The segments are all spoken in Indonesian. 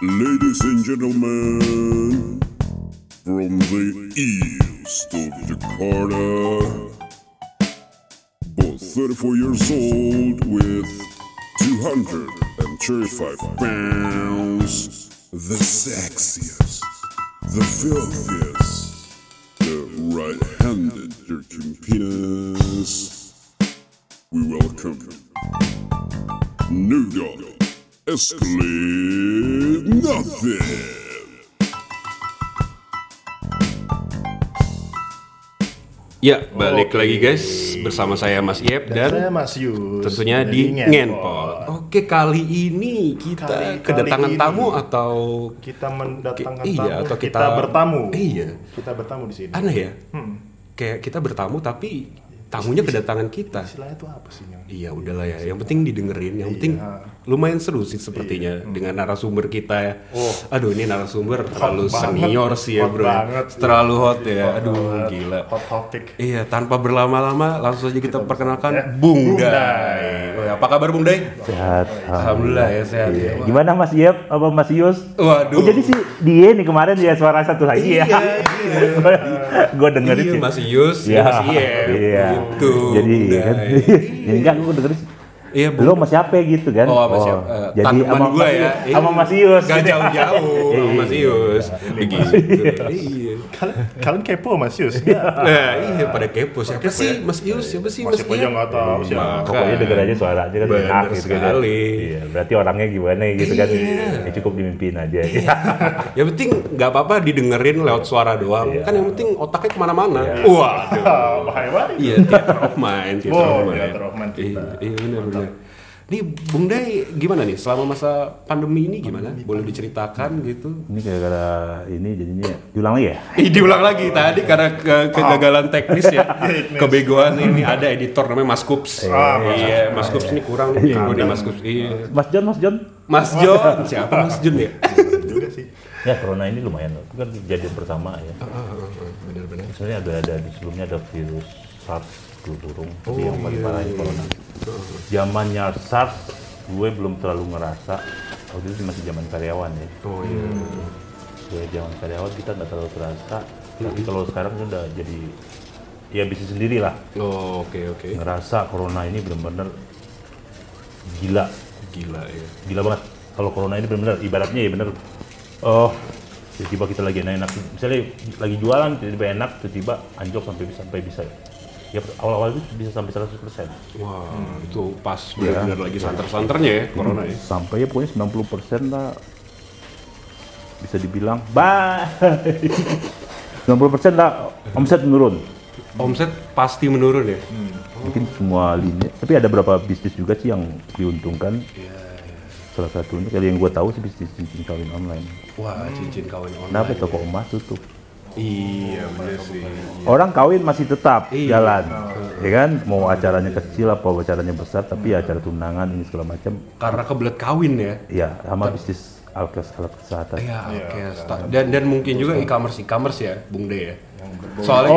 Ladies and gentlemen, from the east of Jakarta, both 34 years old with 235 pounds, the sexiest, the filthiest, the right-handed jerking penis, we welcome New Dog. Escalate nothing. Ya, balik lagi guys, bersama saya Mas Yep dan saya Mas Yus. Tentunya di Ngenpot. Oke, kali ini kita kedatangan tamu atau kita mendatangkan tamu atau kita bertamu. Iya, kita bertamu di sini. Aneh ya? Kayak kita bertamu tapi tamunya kedatangan kita. Istilahnya itu apa sih? Iya udahlah ya. Yang penting didengerin. Yang penting lumayan seru sih sepertinya dengan narasumber kita. Ya. Aduh ini narasumber terlalu senior sih ya bro. Terlalu hot ya. Aduh gila. Hot topic. Iya tanpa berlama-lama langsung aja kita perkenalkan Bung Dai. Apa kabar Bung Dai? Sehat. Alhamdulillah ya sehat. Iya. Ya. Gimana Mas Yep? Apa Mas Yus? Waduh. Jadi si dia nih kemarin dia suara satu lagi ya. Gue dengerin sih. Mas Yus. Mas Yep. Gitu, jadi kan, jadi enggak gue dengerin lo sama siapa gitu kan, jadi sama gue ya sama Mas Yus gak jauh-jauh sama Mas Yus begitu. Iya kalian kepo Mas Yus pada kepo siapa sih Mas Yus, siapa sih Mas Yus, pokoknya nggak tahu siapa, pokoknya denger aja suara aja kan enak gitu kan, berarti orangnya gimana gitu kan, cukup dimimpin aja yang penting nggak apa-apa didengerin lewat suara doang kan, yang penting otaknya kemana-mana. Wah bahaya banget. Iya theater of mind iya benar. Nih Bung Dai gimana nih selama masa pandemi ini gimana? Boleh diceritakan gitu? Ini gara-gara ini jadinya diulang lagi ya? Diulang lagi tadi karena kegagalan teknis ya, kebegoan ini ada editor namanya Mas Kups. Iya Mas Kups ini kurang nih Mas Kups. Iya. Mas John siapa Mas John ya? Juga sih. Ya corona ini lumayan loh, kan kejadian bersama ya. Benar-benar. Sebenarnya ada di sebelumnya ada virus SARS. Burung, tapi yang paling parah ini corona. Zamannya SARS, gue belum terlalu ngerasa. Waktu itu masih zaman karyawan ya. Gue zaman karyawan kita nggak terlalu terasa. Tapi kalau sekarang itu udah jadi, ya bisnis sendiri lah. Oke. Ngerasa corona ini benar-benar gila ya. Gila banget. Kalau corona ini benar-benar, ibaratnya ya benar. Tiba-tiba kita lagi enak, misalnya lagi jualan tiba-tiba enak, tiba-tiba anjlok sampai bisa. Ya awal-awal itu bisa sampai 100%. Wah, itu pas benar-benar lagi santer-santernya ya corona ya. Sampai ya pokoknya 90% lah bisa dibilang bye. 90% lah omset menurun. Omset pasti menurun ya. Mungkin semua lini. Tapi ada beberapa bisnis juga sih yang diuntungkan. Salah satunya yang gue tahu sih bisnis cincin kawin online. Wah, cincin kawin online. Kenapa toko emas tutup? Iya bener sih. Orang kawin masih tetap jalan, ya kan? Mau acaranya kecil apa acaranya besar, tapi acara tunangan ini segala macam. Karena kebelet kawin ya? Iya, sama bisnis alat kesehatan. Iya, dan mungkin juga e-commerce ya, Bung De ya. Soalnya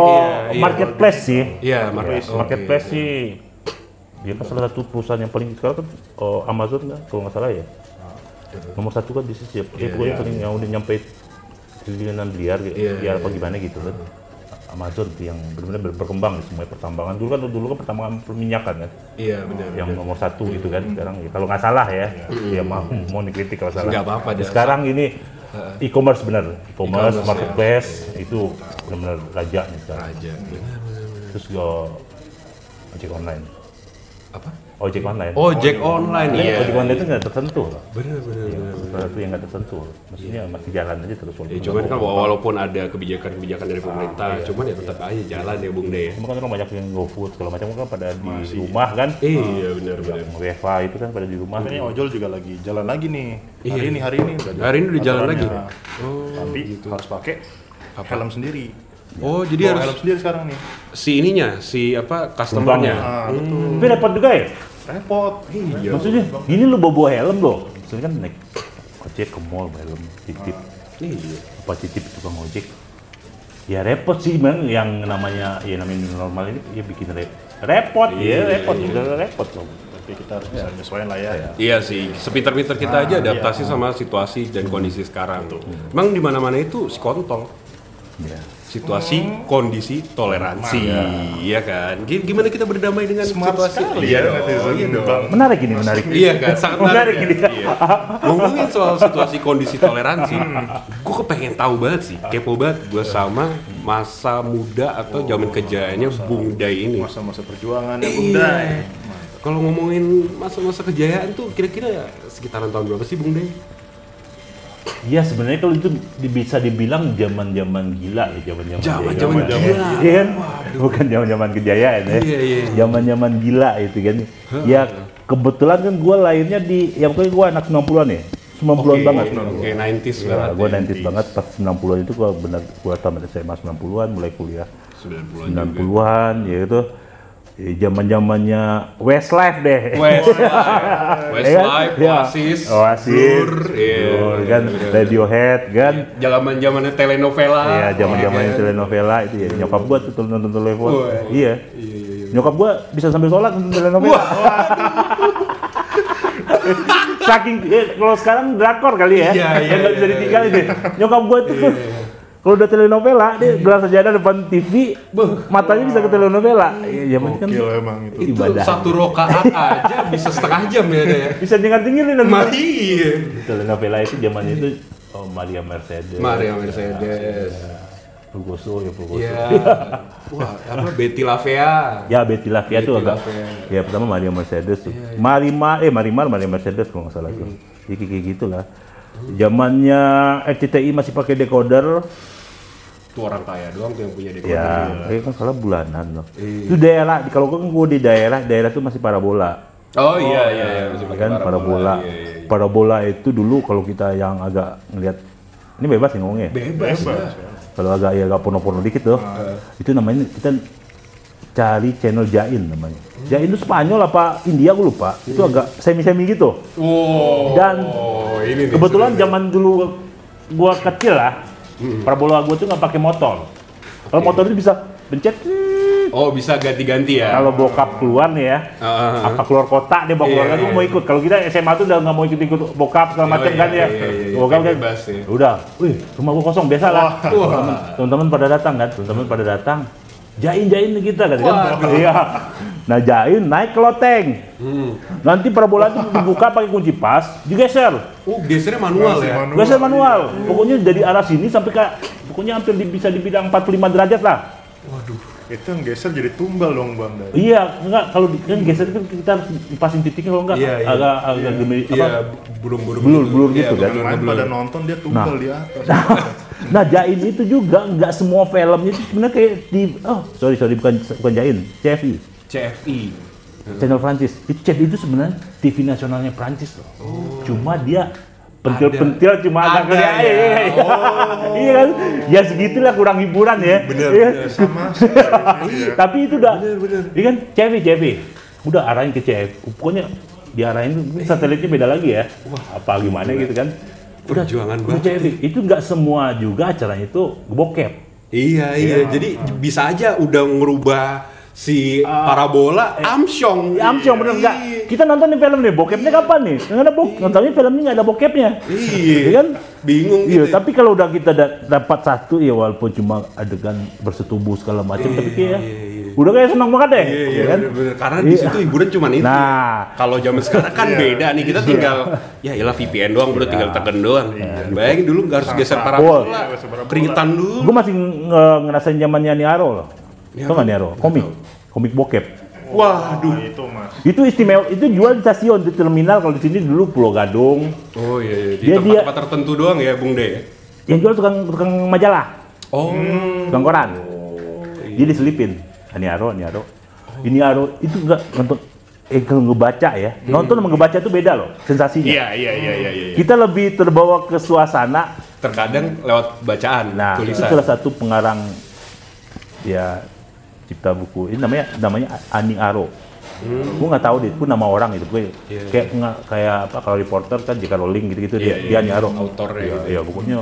marketplace sih. Iya, marketplace sih. Dia kan salah satu perusahaan yang paling sekarang kan Amazon kan, kalau nggak salah ya. Nomor 1 kan bisnis ya. Pokoknya paling yang udah nyampe $1.6 billion apa gimana gitu kan. Amazon yang benar-benar berkembang semua pertambangan. Dulu kan pertambangan perminyakan kan. Iya benar. Yang nomor 1 gitu kan sekarang ya. Kalau nggak salah ya. Ya mau dikritik kalau salah. Enggak apa-apa. Sekarang ini e-commerce benar. E-commerce marketplace itu benar-benar raja nih sekarang. Raja. Benar. Terus ojek online. Apa? Ojek online. Ya. Ojek online itu nggak tersentuh lah. Benar. Itu yang nggak tersentuh. Maksudnya masih jalan aja terus. Ya, cuman kan walaupun ada kebijakan dari pemerintah, cuman ya tetap aja jalan ya Bung Dai. Cuma kan orang banyak yang GoFood segala macam kan pada di rumah kan. Iya benar. WFA itu kan pada di rumah. Ini ojol juga lagi jalan lagi nih. Hari ini. Hari ini udah jalan lagi. Tapi harus pakai helm sendiri. Jadi harus sendiri sekarang nih. Si customernya. Tapi repot juga ya? Repot. Iya. Maksudnya, gini lu bawa helm loh. Maksudnya kan naik ojek ke mall, helm titip. Iya. Apa titip tukang ojek? Ya repot sih memang yang namanya normal ini, ya bikin repot. Repot juga repot loh. tapi kita harus bisa menyesuaikan lah ya. Iya sih, sepintar-pintar kita aja adaptasi sama situasi dan kondisi sekarang. Emang di mana-mana itu si kontol. Situasi, kondisi, toleransi, iya kan? Gimana kita berdamai dengan smart situasi? Menarik ini, menarik. Iya kan, sangat menarik ini. Ngomongin soal situasi, kondisi, toleransi, gue kepengen tahu banget sih, kepo banget gue sama masa muda atau zaman kejayaannya Bung Day ini. Masa-masa perjuangan Bung Day. Kalau ngomongin masa-masa kejayaan tuh kira-kira sekitaran tahun berapa sih Bung Day? Ya sebenarnya kalau itu bisa dibilang zaman-zaman gila ya, zaman-zaman gila. Iya kan? Bukan zaman-zaman kejayaan ya. Zaman-zaman gila itu kan. Ya kebetulan kan gue lahirnya di ya pokoknya gue anak 90-an ya. 90-an banget. Kayak 90s banget. Gue 90s banget pas 90-an itu gue benar gue tamat SMA 90-an mulai kuliah 90-an ya gitu. Zaman-zamannya Westlife deh. Westlife, Oasis, Blur, kan, Radiohead, kan. Zaman-zamannya telenovela. Iya, zaman-zamannya telenovela itu ya. Nyokap gua tuh nonton telenovela. Iya. Nyokap gua bisa sambil sholat nonton telenovela. Saking kalau sekarang drakor kali ya. Iya, nggak bisa ditinggalin deh. Nyokap gua tuh kalau udah telenovela, dia gelas sajadah depan TV, matanya bisa ke telenovela. Ya, zaman kan itu satu rokaat aja bisa setengah jam ya. Bisa dengar-dengerin nanti. Telenovela itu zaman itu Maria Mercedes. Purgoso. Ya. Wah, apa Betty La Fea tuh agak. Ya, pertama Maria Mercedes tuh. Maria Mercedes kalau enggak salah tuh. Kayak gitulah. Zamannya RCTI masih pakai decoder. Itu orang kaya doang tuh yang punya decoder. Ya, kan salah bulanan loh. Itu daerah, kalau gua di daerah tuh masih parabola. Oh iya, masih pakai parabola. Iya. Parabola itu dulu kalau kita yang agak ngelihat ini bebas nih ngomongnya. Bebas. Kalau agak porno-porno dikit loh. Itu namanya kita cari channel Jain namanya. Jain itu Spanyol apa India gue lupa. Itu agak semi-semi gitu. Dan kebetulan zaman dulu gua kecil lah. Parabola gua tuh nggak pakai motor. Kalau motor itu bisa pencet. Bisa ganti-ganti ya. Kalau bokap keluar nih ya. Apa keluar kota dia bawa keluarga tuh mau ikut. Kalau kita SMA tuh udah nggak mau ikut-ikut bokap segala macam kan ya. Bokap kan udah. Wih, rumah gua kosong biasa lah. Teman-teman pada datang kan. Jain kita kan. Iya. Nah, Jain naik ke loteng. Nanti parabola itu dibuka pakai kunci pas, digeser. Gesernya manual ya. Geser manual. Iya. Pokoknya dari arah sini sampai ke pokoknya hampir bisa dibilang 45 derajat lah. Waduh, itu yang geser jadi tumbal dong, Bang. Iya, enggak kalau kan geser kan kita harus dipasin titiknya kalau enggak agak gemil apa blur gitu kan. Pada nonton dia tumbal di atas. Nah, Jain itu juga nggak semua filmnya itu sebenarnya kayak di bukan Jain, CFI. Channel Prancis. CFI itu sebenarnya TV nasionalnya Prancis loh. Cuma dia pentil-pentil cuma agak gede. Iya kan? Ya segitulah kurang hiburan ya. Bener. Sama. Tapi itu udah. Iya kan? CFI. Udah arahin ke CFI. Pokoknya diarahin satelitnya beda lagi ya. Wah, apa gimana gitu kan. Udah perjuangan banget. Itu nggak semua juga acaranya itu bokep. Iya. Jadi bisa aja udah ngerubah si parabola Amsyong. Amsyong bener nggak? Kita nonton di film nih, bokepnya kapan nih? Nontonnya filmnya nggak ada bokepnya. Iya kan? Bingung gitu. Tapi kalau udah kita dapat satu ya walaupun cuma adegan bersetubuh segala macam tapi kayak udah kayak senang banget deh. Iya, kan? Bener. Karena di situ hiburan cuma itu. Nah, kalau zaman sekarang kan beda nih. Kita tinggal VPN doang, udah tinggal tekan doang. Bayangin dulu enggak harus geser parabola. Keringetan dulu. Gua masih ngerasain zamannya Niaro loh. Itu enggak Niaro, komik bokep. Waduh, itu Mas. Itu istimewa, itu jual di stasiun, di terminal kalau di sini dulu Pulau Gadung. Oh iya, di tempat-tempat tertentu doang ya, Bung De. Yang jual tukang majalah. Tukang koran. Jadi diselipin. Niaro. Ini Niaro itu enggak nonton kalau ngebaca ya. Nonton sama ngebaca itu beda loh sensasinya. Iya. Kita lebih terbawa ke suasana terkadang lewat bacaan, tulisan. Itu salah satu pengarang ya cipta buku. Ini namanya Ani Aro. Gue nggak tahu deh, itu nama orang gitu. Gue kayak apa kalau reporter kan J.K. Rowling gitu-gitu dia Ani Aro. Autornya. Iya, bukunya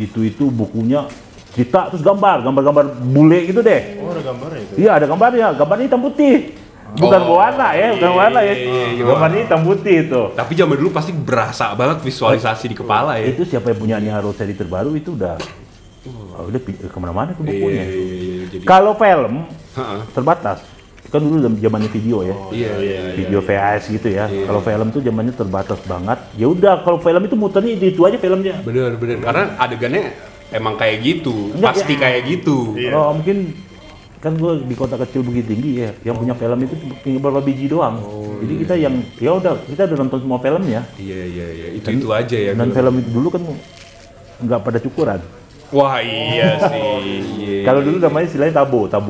itu bukunya cerita terus gambar-gambar bule gitu deh. Oh, ada gambarnya itu? Iya, ada gambarnya hitam putih. Bukan warna ya, bukan warna ya. Gambarnya hitam putih itu. Tapi zaman dulu pasti berasa banget visualisasi di kepala ya. Itu siapa yang punya Ani Harold seri terbaru itu udah kemana-mana tuh bukunya. Kalau film terbatas, kan dulu zamannya video ya, video VHS gitu ya. Kalau film tuh zamannya terbatas banget. Ya udah kalau film itu muternya itu aja filmnya. Bener. Karena adegannya emang kayak gitu, pasti kayak gitu. Kalau mungkin kan gue di kota kecil begitu tinggi ya, yang punya film itu beberapa biji doang. Jadi kita yang ya udah kita udah nonton semua filmnya. Iya. Itu aja ya. Dan film itu dulu kan nggak pada cukuran. Wah iya sih. Kalau dulu namanya istilahnya tabo kan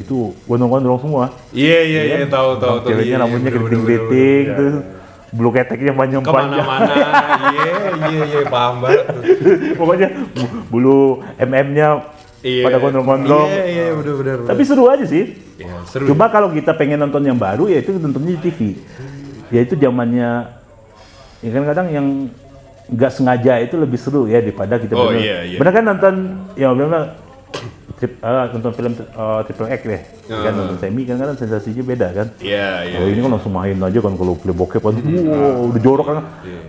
itu gondrong semua. Iya tahu. Ceweknya rambutnya keriting-keriting terus bulu keteknya panjang-panjang. Kemana-mana, iya paham banget. Pokoknya bulu MM-nya pada gondrong-gondrong. Iya, benar. Tapi seru aja sih. Ya, seru. Coba kalau kita pengen nonton yang baru ya itu nontonnya di TV. Ya itu zamannya ya kan kadang yang enggak sengaja itu lebih seru ya daripada kita benar kan nonton ya nonton film Triple X deh. Kan nonton semi kan sensasinya beda kan. Iya. Oh, ini kan langsung main aja kan kalau play bokep kan. Udah jorok kan.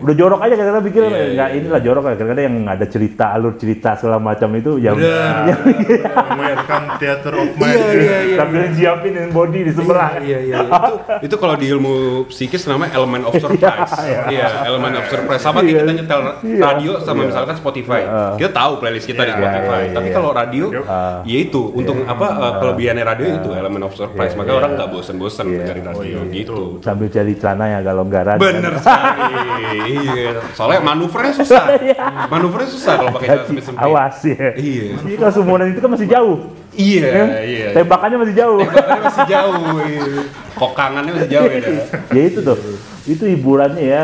Udah jorok aja kadang-kadang pikir enggak inilah jorok kan. Kadang-kadang yang ada cerita, alur cerita segala macam itu yang welcome theater of mind. Sambil siapin body di sebelah. Iya. Itu kalau di ilmu psikis namanya element of surprise. Iya, element of surprise. Sama kayak kita nyetel radio sama misalkan Spotify. Kita tahu playlist kita di Spotify. Tapi kalau radio yaitu untung kelebihannya radio itu element of surprise makanya orang nggak bosen-bosen dari radio gitu sambil cari celana ya kalau nggak radio bener sekali soalnya manuvernya susah kalau pakai celana sempit-sempit awas jadi kalau sumunan itu kan masih jauh iya tembakannya masih jauh kokangannya masih jauh ya itu tuh itu hiburannya ya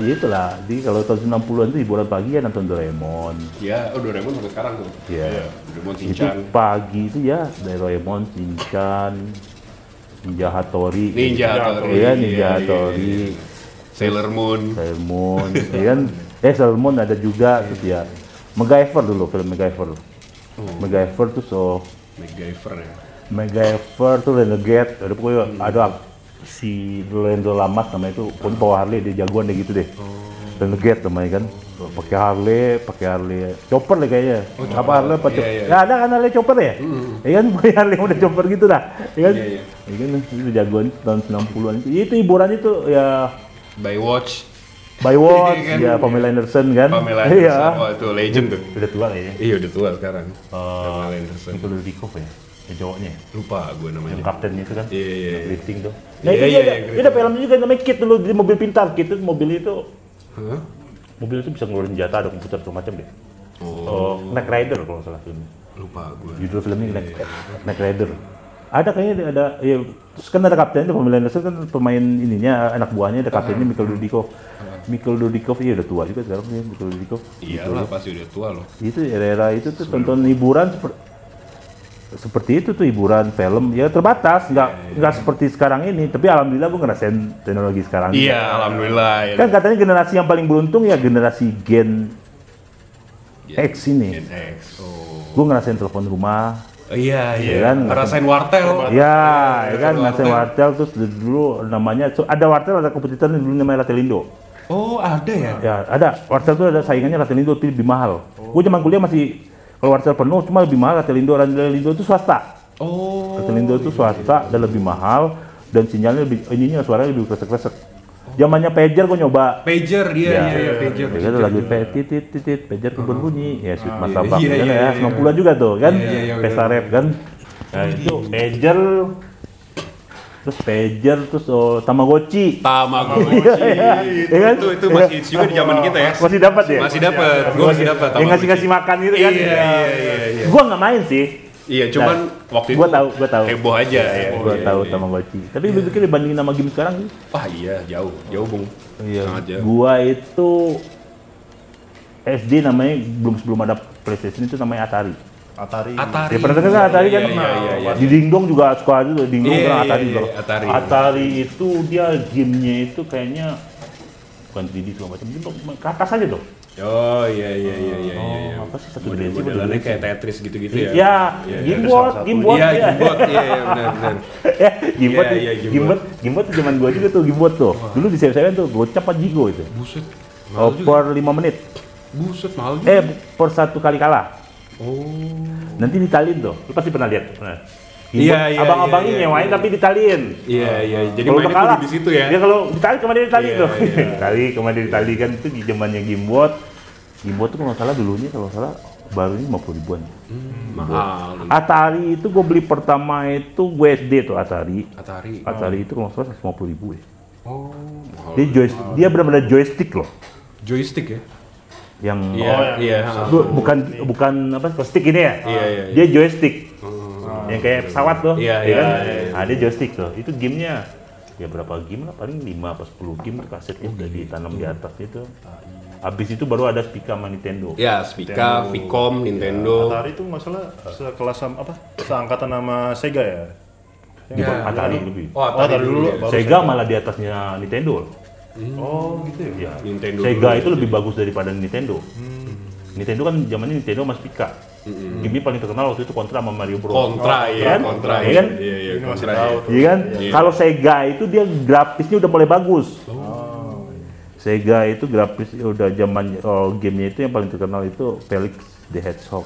ya itulah, jadi kalau tahun 60-an itu hiburan pagi ya nonton Doraemon. Iya, Doraemon sampai sekarang tuh. Iya. Doraemon Shinchan. Itu pagi itu ya, Doraemon Shinchan, Ninja Hattori. Iya, Ninja Hattori. Sailor Moon. Iya kan? Sailor Moon ada juga terus ya. MacGyver dulu, film MacGyver. MacGyver tuh MacGyver tuh Renegade, ada pokoknya ada si Lorenzo Lamas namanya itu pun bawa Harley dia jagoan deh gitu deh. Renegade namanya kan. Pakai Harley. Chopper lah kayaknya. Apa Harley apa Chopper? Iya. Nah, ada kan Harley Chopper ya? Iya kan pakai Harley udah Chopper gitu dah. Iya kan? Iya kan itu jagoan tahun 60-an itu. Itu hiburan itu ya By Watch. Kan? Ya Pamela Anderson kan? Iya. Oh, itu legend tuh. Udah tua kayaknya. Iya, udah tua sekarang. Pamela Anderson. Itu Ludikoff ya. Cowoknya lupa gue namanya kaptennya itu kan rating tuh nah itu dia ada filmnya juga namanya Kit dulu di mobil pintar Kit itu mobil itu mobil itu bisa ngeluarin senjata ada komputer segala macam deh Knight Rider kalau salah filmnya lupa gue judul filmnya Knight Rider ada kayaknya ada ya terus kan ada kaptennya pemain Anderson kan pemain ininya anak buahnya ada kaptennya Michael Dudikoff iya udah tua juga sekarang ya Michael Dudikoff iyalah pasti udah tua loh itu era-era itu tuh tonton hiburan seperti itu tuh hiburan film ya terbatas nggak seperti sekarang ini tapi alhamdulillah gue ngerasain teknologi sekarang alhamdulillah kan katanya generasi yang paling beruntung ya generasi Gen X ini Gen X. Gue ngerasain telepon rumah kan ngerasain wartel ngerasain wartel terus dulu namanya ada wartel ada kompetitornya dulu namanya Latelindo ada ya ada wartel tuh ada saingannya Latelindo tapi lebih mahal gue zaman kuliah masih kalau wartel penuh cuma lebih mahal, Latelindo itu swasta. Latelindo itu swasta dan lebih mahal dan sinyalnya lebih suaranya lebih kresek-kresek. Zamannya pager gue nyoba. Pager. Pager lagi titit pager tuh berbunyi. Ya suit masa bang kan ya 90-an juga tuh kan. Pesta rap kan. Nah, itu pager terus Tamagotchi. Iya, itu masih juga di zaman kita ya. Masih dapat. Gua masih dapat. Yang ngasih makan gitu kan. Iya. Gua enggak main sih. Iya, cuman waktu itu gua tahu. Heboh aja ya. Gua tahu Tamagotchi. Tapi lebih kira dibandingin sama game sekarang sih. Wah, iya, jauh, Bung. Iya. Gua itu SD namanya sebelum ada PlayStation itu namanya Atari. Ya pernah dengar kan Atari kan? Iya. Di Dingdong juga suka aja tuh Dingdong kan Atari. Atari itu dia gamenya itu kayaknya bukan 3D cuma macam itu ke atas aja tuh. Oh iya. Oh, apa sih satu dimensi? Modelannya kayak Tetris gitu-gitu ya? Iya, gimbot. Iya, benar. Gimbot tuh zaman gua juga tuh, gimbot tuh. Dulu di CF7 tuh, gocap apa jigo itu. Buset, mahal juga. Per 5 menit. Buset, mahal juga. Per satu kali kalah. Oh. Nanti ditalin tuh, lu pasti pernah lihat. Iya. Abang-abang ini nyewain tapi ditalin. Iya. Jadi mainnya kalah di situ ya. Dia kalau ditali kemarin tuh. Kemarin ditali kan itu di zamannya gimbot. Gimbot tuh kalau salah dulunya barunya 50 ribuan. Mahal. Atari itu gue beli pertama itu WSD tuh Atari. Atari itu kalau salah 150 ribu ya. Oh, mahal. Dia benar-benar joystick loh. Joystick ya? Bukan apa stick ini ya? Iya. Dia joystick. Yang kayak pesawat tuh, kan? Ada joystick tuh, itu gamenya ya berapa game lah, paling 5 atau 10 game kasetnya udah ditanam di atas itu. Abis itu baru ada Spica sama Nintendo. Ya, Spica, Vicom, Nintendo. Atari itu masalah seangkatan sama Sega ya? Atari lebih. Atari dulu. Sega malah di atasnya Nintendo. Oh gitu ya? Nintendo Sega itu lebih bagus daripada Nintendo. Nintendo kan zamannya Nintendo sama Spica. Game paling terkenal waktu itu Contra sama Mario Bros. Contra, iya kan? Kalau Sega itu dia grafisnya udah mulai bagus. Sega itu grafis udah zaman gamenya itu yang paling terkenal itu Felix the Hedgehog.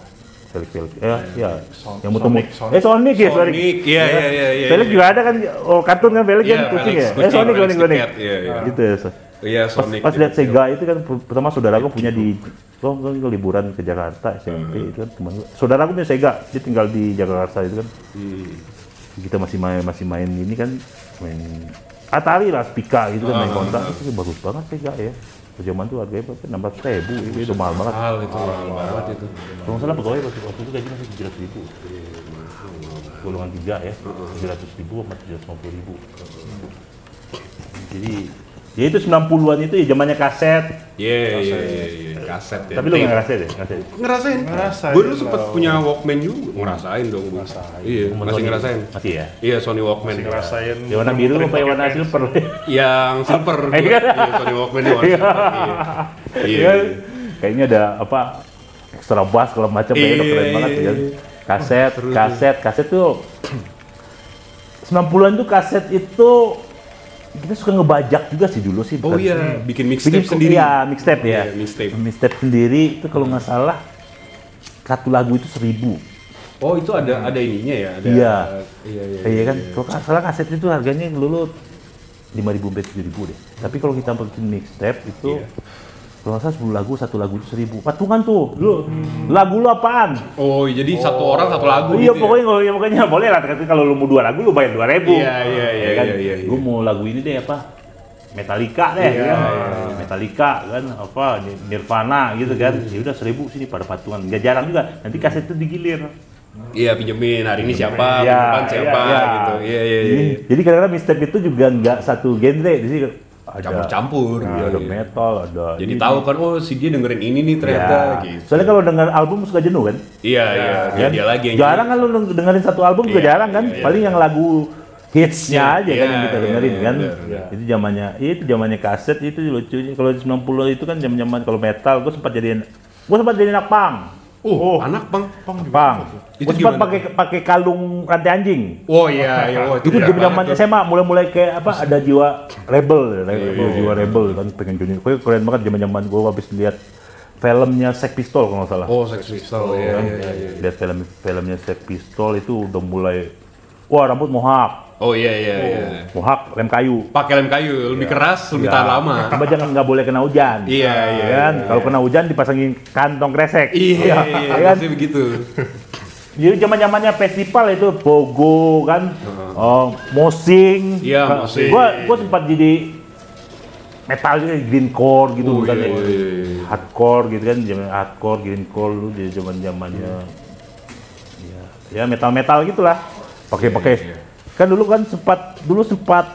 Sonic. Felix juga ada kan, kartun kan Felix kan kucing ya. Sonic. Gitu ya. Iya, Sonic. Pas lihat Sega itu kan pertama saudaraku punya di liburan ke Jakarta SMP itu kan teman gue. Saudaraku punya Sega, dia tinggal di Jakarta itu kan. Kita masih main ini kan, main Atari lah, Spica gitu kan, main kontak itu bagus banget Sega ya. Zaman itu harganya berapa? 600 ribu, itu udah mahal banget. Mahal itu. Kalau salah pegawai waktu itu gaji masih 700 ribu. Golongan 3 ya, 700 ribu sama 750 ribu. Jadi ya itu 90-an itu ya zamannya kaset. Iya. Kaset ya. Tapi lu enggak ngerasain ya? Ngerasain. Gua dulu sempat punya Walkman juga. Ngerasain dong gua. Iya, masih ngerasain. Masih ya? Iya, Sony Walkman. Masih ngerasain. Yang warna biru apa yang warna silver? Yang silver. Sony Walkman yang warna silver. Iya. Kayaknya ada extra bass segala macam ya, keren banget ya. Kaset tuh 90-an tuh kaset itu kita suka ngebajak juga sih dulu sih. Oh iya, bikin mixtape sendiri. Iya, mixtape ya. Mixtape sendiri itu kalau nggak salah satu lagu itu 1000. Oh, itu ada ininya ya? Iya kan? Kalau nggak salah kaset itu harganya dulu 5.000 sampai 7.000 deh. Tapi kalau kita bikin mixtape itu kalau nggak salah 10 lagu, satu lagu itu 1000. Patungan tuh, lagu lu apaan? Oh, jadi satu orang satu lagu. Iya, gitu pokoknya boleh lah. Kalau lu mau 2 lagu, lu bayar 2.000. Iya. Gua mau lagu ini deh Metallica deh. Iya. Metallica kan, Nirvana gitu kan. Ya udah 1000 sini pada patungan. Gak jarang juga. Nanti kaset itu digilir. Iya, pinjemin hari ini siapa, depan siapa gitu. Iya. Jadi kadang-kadang mixtape itu juga nggak satu genre di sini. Campur-campur, ada metal, ada. Jadi tahu kan, oh si dia dengerin ini nih ternyata. Gitu. Soalnya kalau denger album suka jenuh kan? Iya. Dia lagi yang jarang kan lu dengerin satu album juga jarang kan? Paling yang lagu hitsnya aja kan yang kita dengerin kan. Yeah. Itu zamannya kaset itu lucunya. Kalau di 90 itu kan zaman-zaman kalau metal, gua sempat jadi anak punk. Anak pang. Itu sempat pakai kalung rantai anjing. Itu zaman SMA mulai kayak ada jiwa rebel kan pengen junior. Keren banget zaman-zaman gua habis lihat filmnya Sex Pistol kalau nggak salah. Oh, Sex Pistol. Iya. Lihat filmnya Sex Pistol itu udah mulai rambut mohawk. Oh iya. Mohawk lem kayu. Pakai lem kayu lebih keras, lebih tahan lama. Mbak jangan nggak boleh kena hujan. Iya. Kalau kena hujan dipasangin kantong kresek. Iya. Masih begitu. Jadi zaman-zamannya festival itu Bogor kan, Mosing. Iya, Mosing. Gua sempat jadi metalnya greencore gitu kan. Iya. Hardcore gitu kan, zaman hardcore greencore dulu di zaman-zamannya. Ya metal-metal gitulah. Pakai. Kan dulu sempat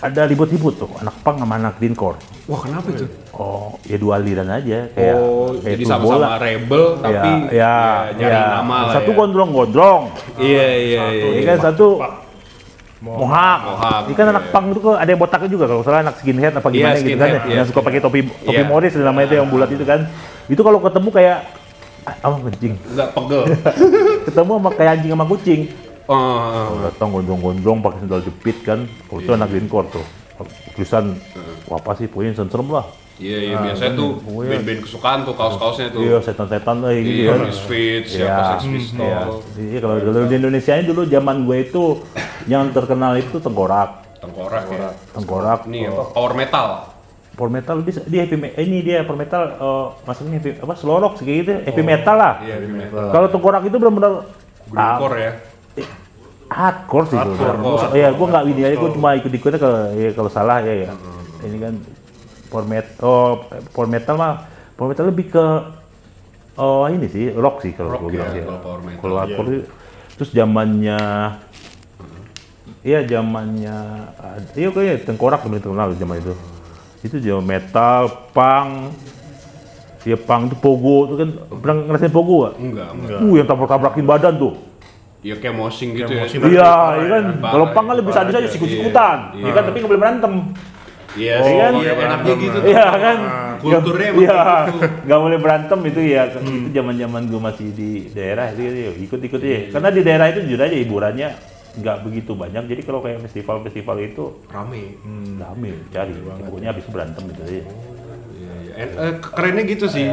ada ribut-ribut tuh anak punk sama anak greencore. Wah, kenapa itu? Oh, ya dua aliran aja kayak jadi sama-sama rebel tapi nyari nama lah. Satu gondrong-gondrong. Iya. Satu Mohawk. Ini kan anak punk itu ada yang botaknya juga kalau salah, anak skinhead apa gimana gitu kan, yang suka pakai topi Morris dan namanya itu yang bulat itu kan. Itu kalau ketemu kayak sama anjing. Enggak pegel. Ketemu sama kayak anjing sama kucing. Datang gondrong-gondrong pakai sandal jepit kan. Oh, itu anak greencore tuh. Tulisan apa sih punya serem lah. Iya, biasanya tuh band-band kesukaan tuh kaos-kaosnya tuh. Iya, setan-setan lah gitu kan. Misfits, siapa Sex Pistols. Iya, kalau di Indonesia ini dulu zaman gue itu yang terkenal itu Tengkorak. Ini apa? Power metal. Power metal dia heavy metal. Ini dia power metal maksudnya heavy, apa selorok kayak gitu, heavy metal lah. Iya, heavy metal. Kalau Tengkorak itu benar-benar grindcore ya. Hardcore sih. Iya, gue enggak ini aja, gue cuma ikut-ikutnya kalau salah ya. Ini kan power metal lebih ke ini sih rock sih kalau gue bilang ya. Kalau hardcore terus zamannya kayaknya Tengkorak terkenal zaman itu. Itu jawa metal, punk. Dia punk itu pogo tuh kan, pernah ngerasain pogo gak? Enggak. Yang tabrak-tabrakin badan tuh. Iya kayak moshing gitu ya. Iya, kan kalau punk kan lebih sadis aja sikut-sikutan. Iya kan tapi enggak boleh berantem. Iya, kan enaknya gitu. Iya kan. Kulturnya emang gitu. Enggak boleh berantem itu ya. Itu zaman-zaman gue masih di daerah itu ikut-ikut aja. Karena di daerah itu jujur aja hiburannya nggak begitu banyak, jadi kalau kayak festival-festival itu rame cari, pokoknya habis berantem gitu aja. Kerennya gitu sih,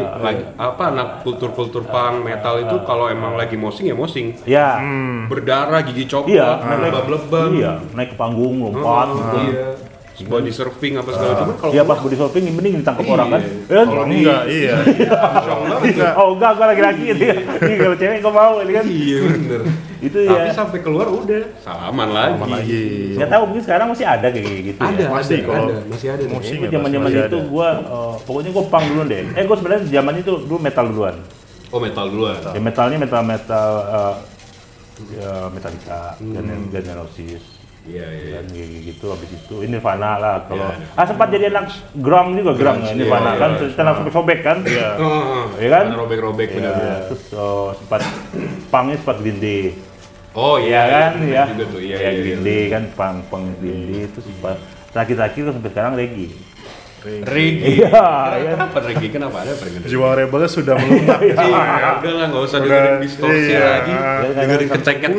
anak kultur-kultur punk metal itu kalau emang lagi moshing. Iya. Berdarah, gigi copot, lebam-lebam. Iya, naik ke panggung, lompat gitu. Iya. Body surfing apa segala macam. Kalau pas body surfing mending ditangkap orang kan. Kalau enggak, iya. Oh, enggak, gua laki-laki dia. Ini kalau cewek gua mau ini kan. Iya, bener. Itu ya. Tapi sampai keluar udah salaman lagi. Enggak tahu mungkin sekarang masih ada kayak gitu. Ada, pasti kalau masih ada. Itu zaman-zaman itu gua pokoknya gua punk duluan deh. Gua sebenarnya zaman itu dulu metal duluan. Oh, metal duluan. Ya metalnya metal Metallica dan Genesis. Iya. Dan gitu habis itu ini Nirvana lah kalau sempat jadi anak grunge juga Nirvana kan setelah sobek-sobek kan. Iya. Iya kan? Robek-robek benar. Terus sempat pangnya sempat Green Day. Oh iya kan ya. Juga tuh iya. Green Day kan pang Green Day itu sempat terakhir-terakhir sampai sekarang Reggae. Iya. Kenapa reggae? Kenapa ada reggae? Jiwa rebelnya sudah melunak. Iya. Udah lah, nggak usah dengerin distorsi lagi. Dengerin kecengket.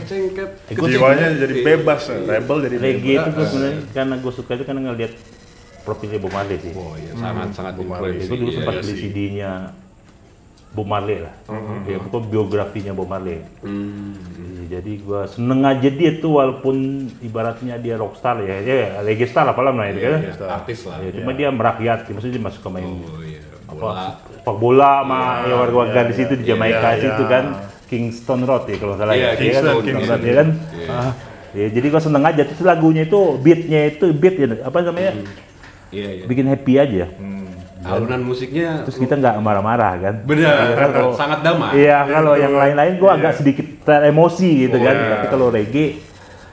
Kecengket. Jiwanya jadi bebas. Rebel jadi reggae itu sebenarnya karena gue suka itu karena ngeliat profilnya Bob Marley sih. Oh iya, sangat Bob Marley. Gue dulu sempat beli CD-nya Bob Marley lah. Ya, pokoknya biografinya Bob Marley. Jadi gue seneng aja dia tuh walaupun ibaratnya dia rockstar ya, dia legestar apalah namanya itu kan. Artis lah. Ya, cuma dia merakyat, maksudnya dia masuk ke main sepak bola sama warga-warga di situ di Jamaika situ kan, Kingston Road ya kalau salah ya. Kingston Road ya kan. Ya, jadi gue seneng aja terus lagunya itu beat ya apa namanya? Bikin happy aja. Alunan musiknya terus kita nggak marah-marah kan? Benar, sangat damai. Iya, kalau yang lain-lain gue agak sedikit emosi gitu kan. Tapi kalau reggae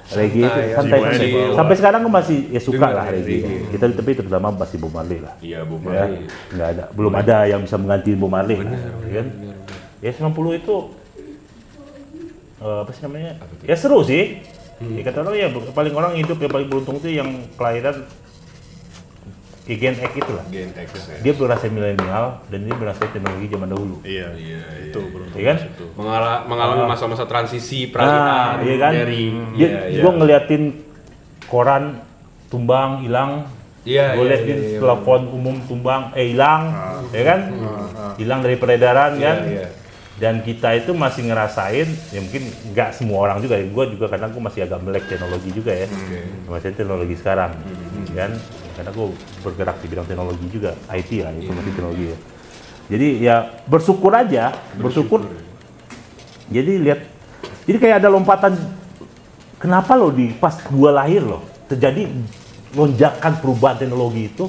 itu santai. Sampai sekarang gue masih suka lah reggae. Kita tapi terutama masih Bob Marley lah. Iya, Bob Marley. Nggak ada, belum ada yang bisa menggantiin Bob Marley. Kan? Ya 90 itu apa sih namanya? Ya seru sih. Kata orang ya paling orang hidup yang paling beruntung itu yang kelahiran Gen X itu lah. Gen X. Dia berasal milenial dan dia berasal teknologi zaman dahulu. Iya. Itu beruntung. Iya kan? Mengalami masa-masa transisi peralihan. Iya kan? Dia gua ngeliatin koran tumbang hilang. Gue liatin telepon umum tumbang hilang, ya kan? Hilang dari peredaran kan? Iya. Dan kita itu masih ngerasain, ya mungkin nggak semua orang juga ya. Gue juga kadang masih agak melek teknologi juga ya. Masih teknologi sekarang, kan? Karena gue bergerak di bidang teknologi juga, IT lah, informasi teknologi ya. Jadi ya bersyukur aja, Jadi lihat, jadi kayak ada lompatan. Kenapa lo di pas gue lahir lo terjadi lonjakan perubahan teknologi itu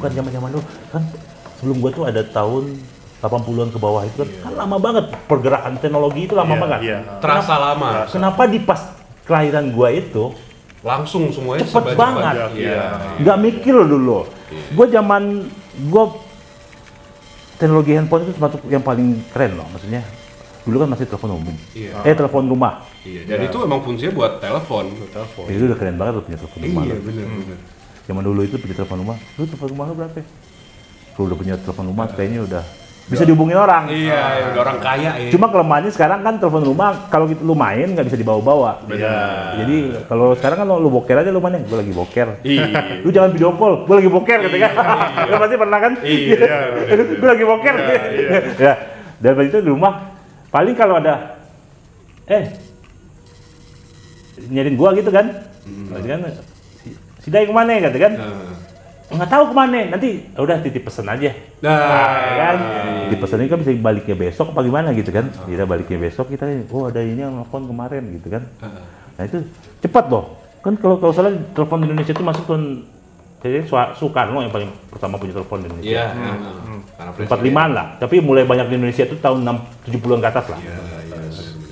bukan zaman-zaman dulu kan sebelum gue tuh ada tahun 80-an ke bawah itu kan lama banget pergerakan teknologi itu lama banget. Terasa lama. Kenapa di pas kelahiran gue itu langsung semuanya cepet banget, nggak mikir lo dulu. Gue zaman teknologi handphone itu yang paling keren loh, maksudnya. dulu kan masih telepon umum, telepon rumah. Iya, jadi itu emang fungsinya buat telepon. Jadi itu udah keren banget lo punya telepon rumah. Iya, bener. Zaman dulu itu punya telepon rumah, lu telepon rumah lo berapa? Lu udah punya telepon rumah, kayaknya udah bisa dihubungin orang. Iya, udah orang kaya ya. Cuma kelemahannya sekarang kan telepon rumah kalau lu main nggak bisa dibawa-bawa. Iya. Jadi kalau sekarang kan lu boker aja lu main, gua lagi boker. Iya. Lu jangan video call, gua lagi boker gitu kan. Lu pasti pernah kan? Iya. Gua lagi boker. Iya. Dan waktu itu di rumah paling kalau ada nyariin gua gitu kan. Kan si Dai kemana ya gitu kan? Nggak tahu kemana, nanti udah titip pesan aja. Titip pesan ini kan bisa baliknya besok apa gimana gitu kan. Kita baliknya besok kita, ada ini yang telepon kemarin gitu kan. Nah itu cepat loh. Kan kalau salah telepon di Indonesia itu masuk tahun Soekarno yang paling pertama punya telepon di Indonesia. 45-an lah, tapi mulai banyak di Indonesia itu tahun 70-an ke atas lah.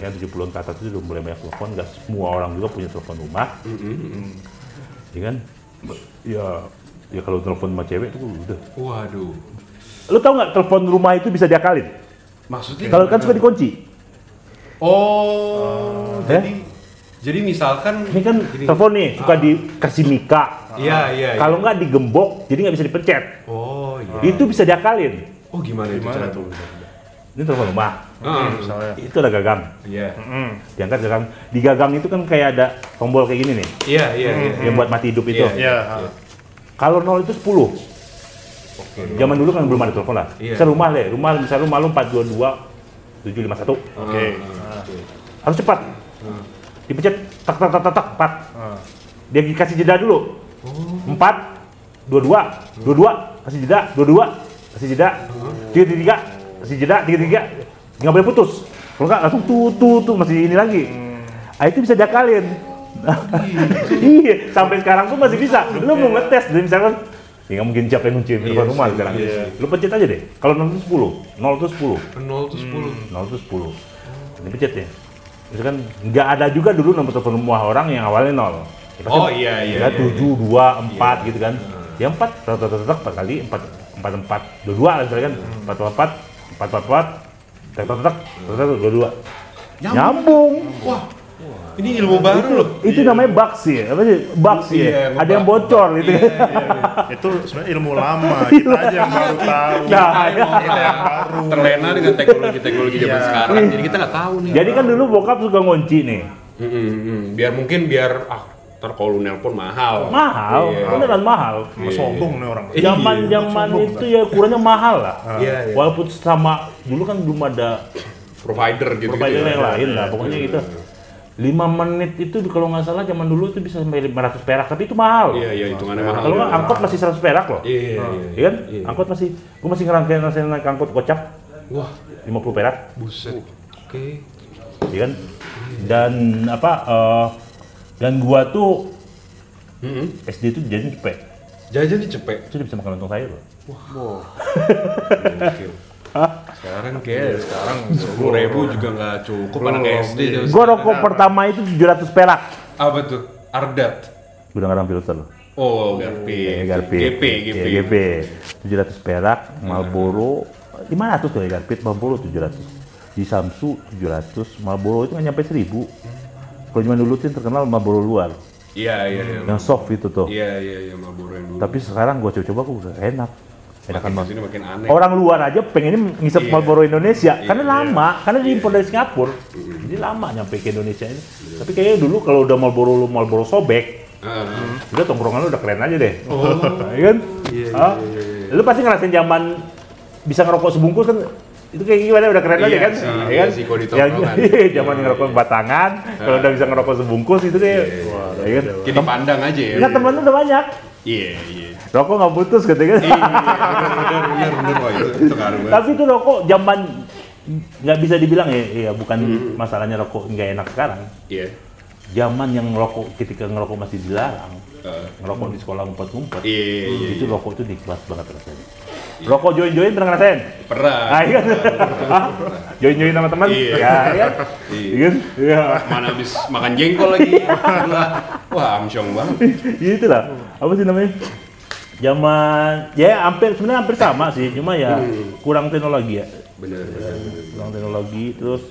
Ya 70-an ke atas itu udah mulai banyak telepon, nggak semua orang juga punya telepon rumah. Ya kan? Ya kalau telepon sama cewek itu udah. Waduh. Lu tau nggak telepon rumah itu bisa diakalin? Maksudnya? Kalau kan suka dikunci. Jadi misalkan ini kan telepon nih suka dikasih mika. Iya. Kalau nggak digembok, jadi nggak bisa dipencet. Itu bisa diakalin. Gimana itu? Ini telepon rumah. Misalnya. Itu ada gagang. Iya. Diangkat gagang. Di gagang itu kan kayak ada tombol kayak gini nih. Iya. Yang buat mati hidup itu. Iya. Kalau 0 itu 10. Zaman dulu kan belum ada telepon lah. Serumah deh, rumah lu 422 751. Harus cepat. Dipencet tak 4. Dia dikasih jeda dulu. 4 22 22 kasih jeda 22 kasih jeda 33 kasih jeda 33. Enggak boleh putus. Kalau enggak langsung tuh masih ini lagi. Itu bisa diakalin. Iya, sampai sekarang tuh masih bisa. Lu mau ngetes, jadi misalkan nggak mungkin siapa yang ngunci depan rumah sekarang. Lu pencet aja deh. Kalau 0 itu 10. Ini pencet ya. Misalkan nggak ada juga dulu nomor telepon rumah orang yang awalnya 0. Ya 7, 2, 4 gitu kan. Ya 4, tak 4 kali 4, 4, 2 lah misalkan. 4, 4, 4, 4, 4, tak 2, 2. Nyambung. Ini ilmu baru loh. Itu namanya bugs ya. Apa sih? Bugs ya. Ada yang bocor gitu. Iya. Itu sebenarnya ilmu lama. Kita aja yang baru tahu. Kita yang baru terlena dengan teknologi zaman sekarang. Jadi kita nggak tahu nih. Jadi kan dulu bokap suka ngunci nih. Biar kalau nelpon mahal. Beneran mahal. Sombong nih orang. Zaman itu ya ukurannya mahal lah. Walaupun sama dulu kan belum ada provider gitu. Provider yang lain lah. Pokoknya gitu. 5 menit itu kalau nggak salah zaman dulu itu bisa sampai 500 perak, tapi itu mahal. Iya, hitungannya mahal. Kalau nggak angkot masih 100 perak loh. Iya kan? Angkot masih, gua masih ngerangkain naik angkot kocak. Wah, 50 perak. Buset. Oke. Iya kan? Dan dan gua tuh SD itu jajan cepet. Jajan di cepet. Itu bisa makan lontong sayur loh. Wah. Sekarang 10.000 juga nggak cukup anak SD. Gue rokok pertama itu 700 perak. Apa tuh? Ardat. Udah ngarang filter loh. GP. 700 perak, Marlboro 500 tuh ya Garpit, Marlboro 700. Di Samsu 700, Marlboro itu nggak nyampe 1000. Kalau zaman dulu tuh terkenal Marlboro luar. Iya. Yang soft itu tuh. Iya, Marlboro yang dulu. Tapi sekarang gue coba gue udah enak. Makin aneh. Orang luar aja pengen ngisep Marlboro Indonesia karena lama, karena diimpor dari Singapura. Jadi lama nyampe ke Indonesia ini. Tapi kayaknya dulu kalau udah Marlboro sobek, udah tongkrongan lu udah keren aja deh. Iya kan? Lu pasti ngerasain zaman bisa ngerokok sebungkus kan itu kayak gimana udah keren aja kan? Iya kan? Zaman ngerokok batangan, kalau udah bisa ngerokok sebungkus itu deh. Iya kan? Jadi pandang aja ya. Nah, teman lu udah banyak. Iya. Rokok nggak putus katanya. Bener. Tapi itu rokok zaman nggak bisa dibilang ya bukan masalahnya rokok nggak enak sekarang. Iya. Zaman yang ngerokok ketika ngerokok masih dilarang, ngerokok di sekolah ngumpet-ngumpet. Iya. Itu rokok itu nikmat banget rasanya. Rokok join-join pernah ngerasain? Pernah. Iya. Join-join sama teman? Iya. Iya. Mana habis makan jengkol lagi? Wah, amsyong banget. Itu lah. Apa sih namanya? Zaman ya hampir sama sih, cuma ya kurang teknologi ya. Bener. Kurang teknologi terus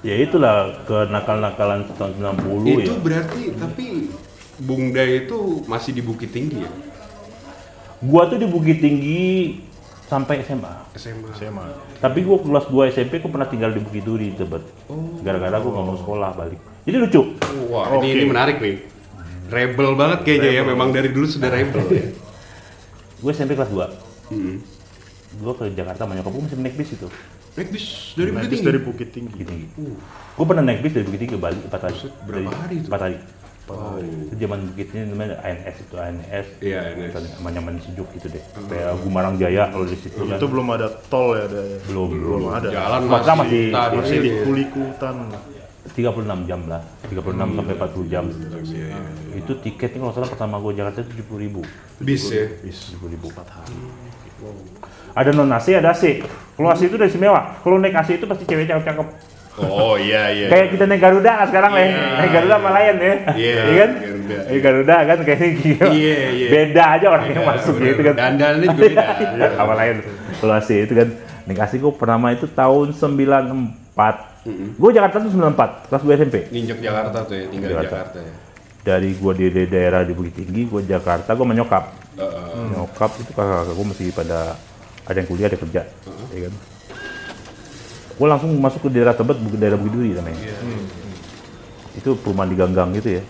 Ya itulah kenakal-nakalan tahun 90 itu ya. Berarti tapi Bung Day itu masih di Bukit Tinggi ya? Gua tuh di Bukit Tinggi sampai SMA. Tapi gua kelas 2 SMP gua pernah tinggal di Bukit Duri Tebet. Oh. Gara-gara gua nggak mau sekolah balik. Jadi lucu. Wah, okay. Ini menarik nih. Rebel banget kayaknya rebel. Ya, memang dari dulu sudah rebel ya. Gua SMP kelas 2. Mm-hmm. Gua ke Jakarta sama nyokap gua masih naik bis itu. Naik bis dari Bukit Tinggi? Dari Bukit Tinggi. Gua pernah naik bis dari Bukit Tinggi ke Bali 4 hari. Berapa hari itu? 4 hari. Oh. Zaman Bukitnya namanya ANS. Iya, ANS. Nyaman sejuk gitu deh. Kayak Gumarang Jaya kalau di situ kan. Itu belum ada tol ya? Belum ada. Jalan masih liku-liku hutan. 36 jam lah. 36 sampai 40 jam. Iya. Itu tiketnya kalau salah pertama gua Jakarta itu 70.000. Bis ya? Bis 70.000 4 hari. Ada non AC, ada AC. Kalau AC itu udah istimewa. Kalau naik AC itu pasti cewek cakep. Oh iya. Kayak kita naik Garuda kan sekarang nih. Yeah, naik Garuda sama Lion ya. Iya kan? Garuda kan kayaknya gitu. Iya. Beda aja orangnya masuknya itu kan. Dandannya juga beda. Iya. Sama Lion. Kalau AC itu kan naik AC gua pertama itu tahun 94. Mm-hmm. Gua Jakarta tuh 94, kelas 2 SMP. Nginjek Jakarta tuh ya, tinggal Jakarta ya. Dari gua di daerah di Bukit Tinggi, gua Jakarta, gua menyokap. Nyokap itu kakak gua masih pada ada yang kuliah, ada yang kerja. Iya kan? Gue langsung masuk ke daerah Tebet, daerah Bukit Duri namanya. Yeah. Itu perumahan di gang-gang gitu ya.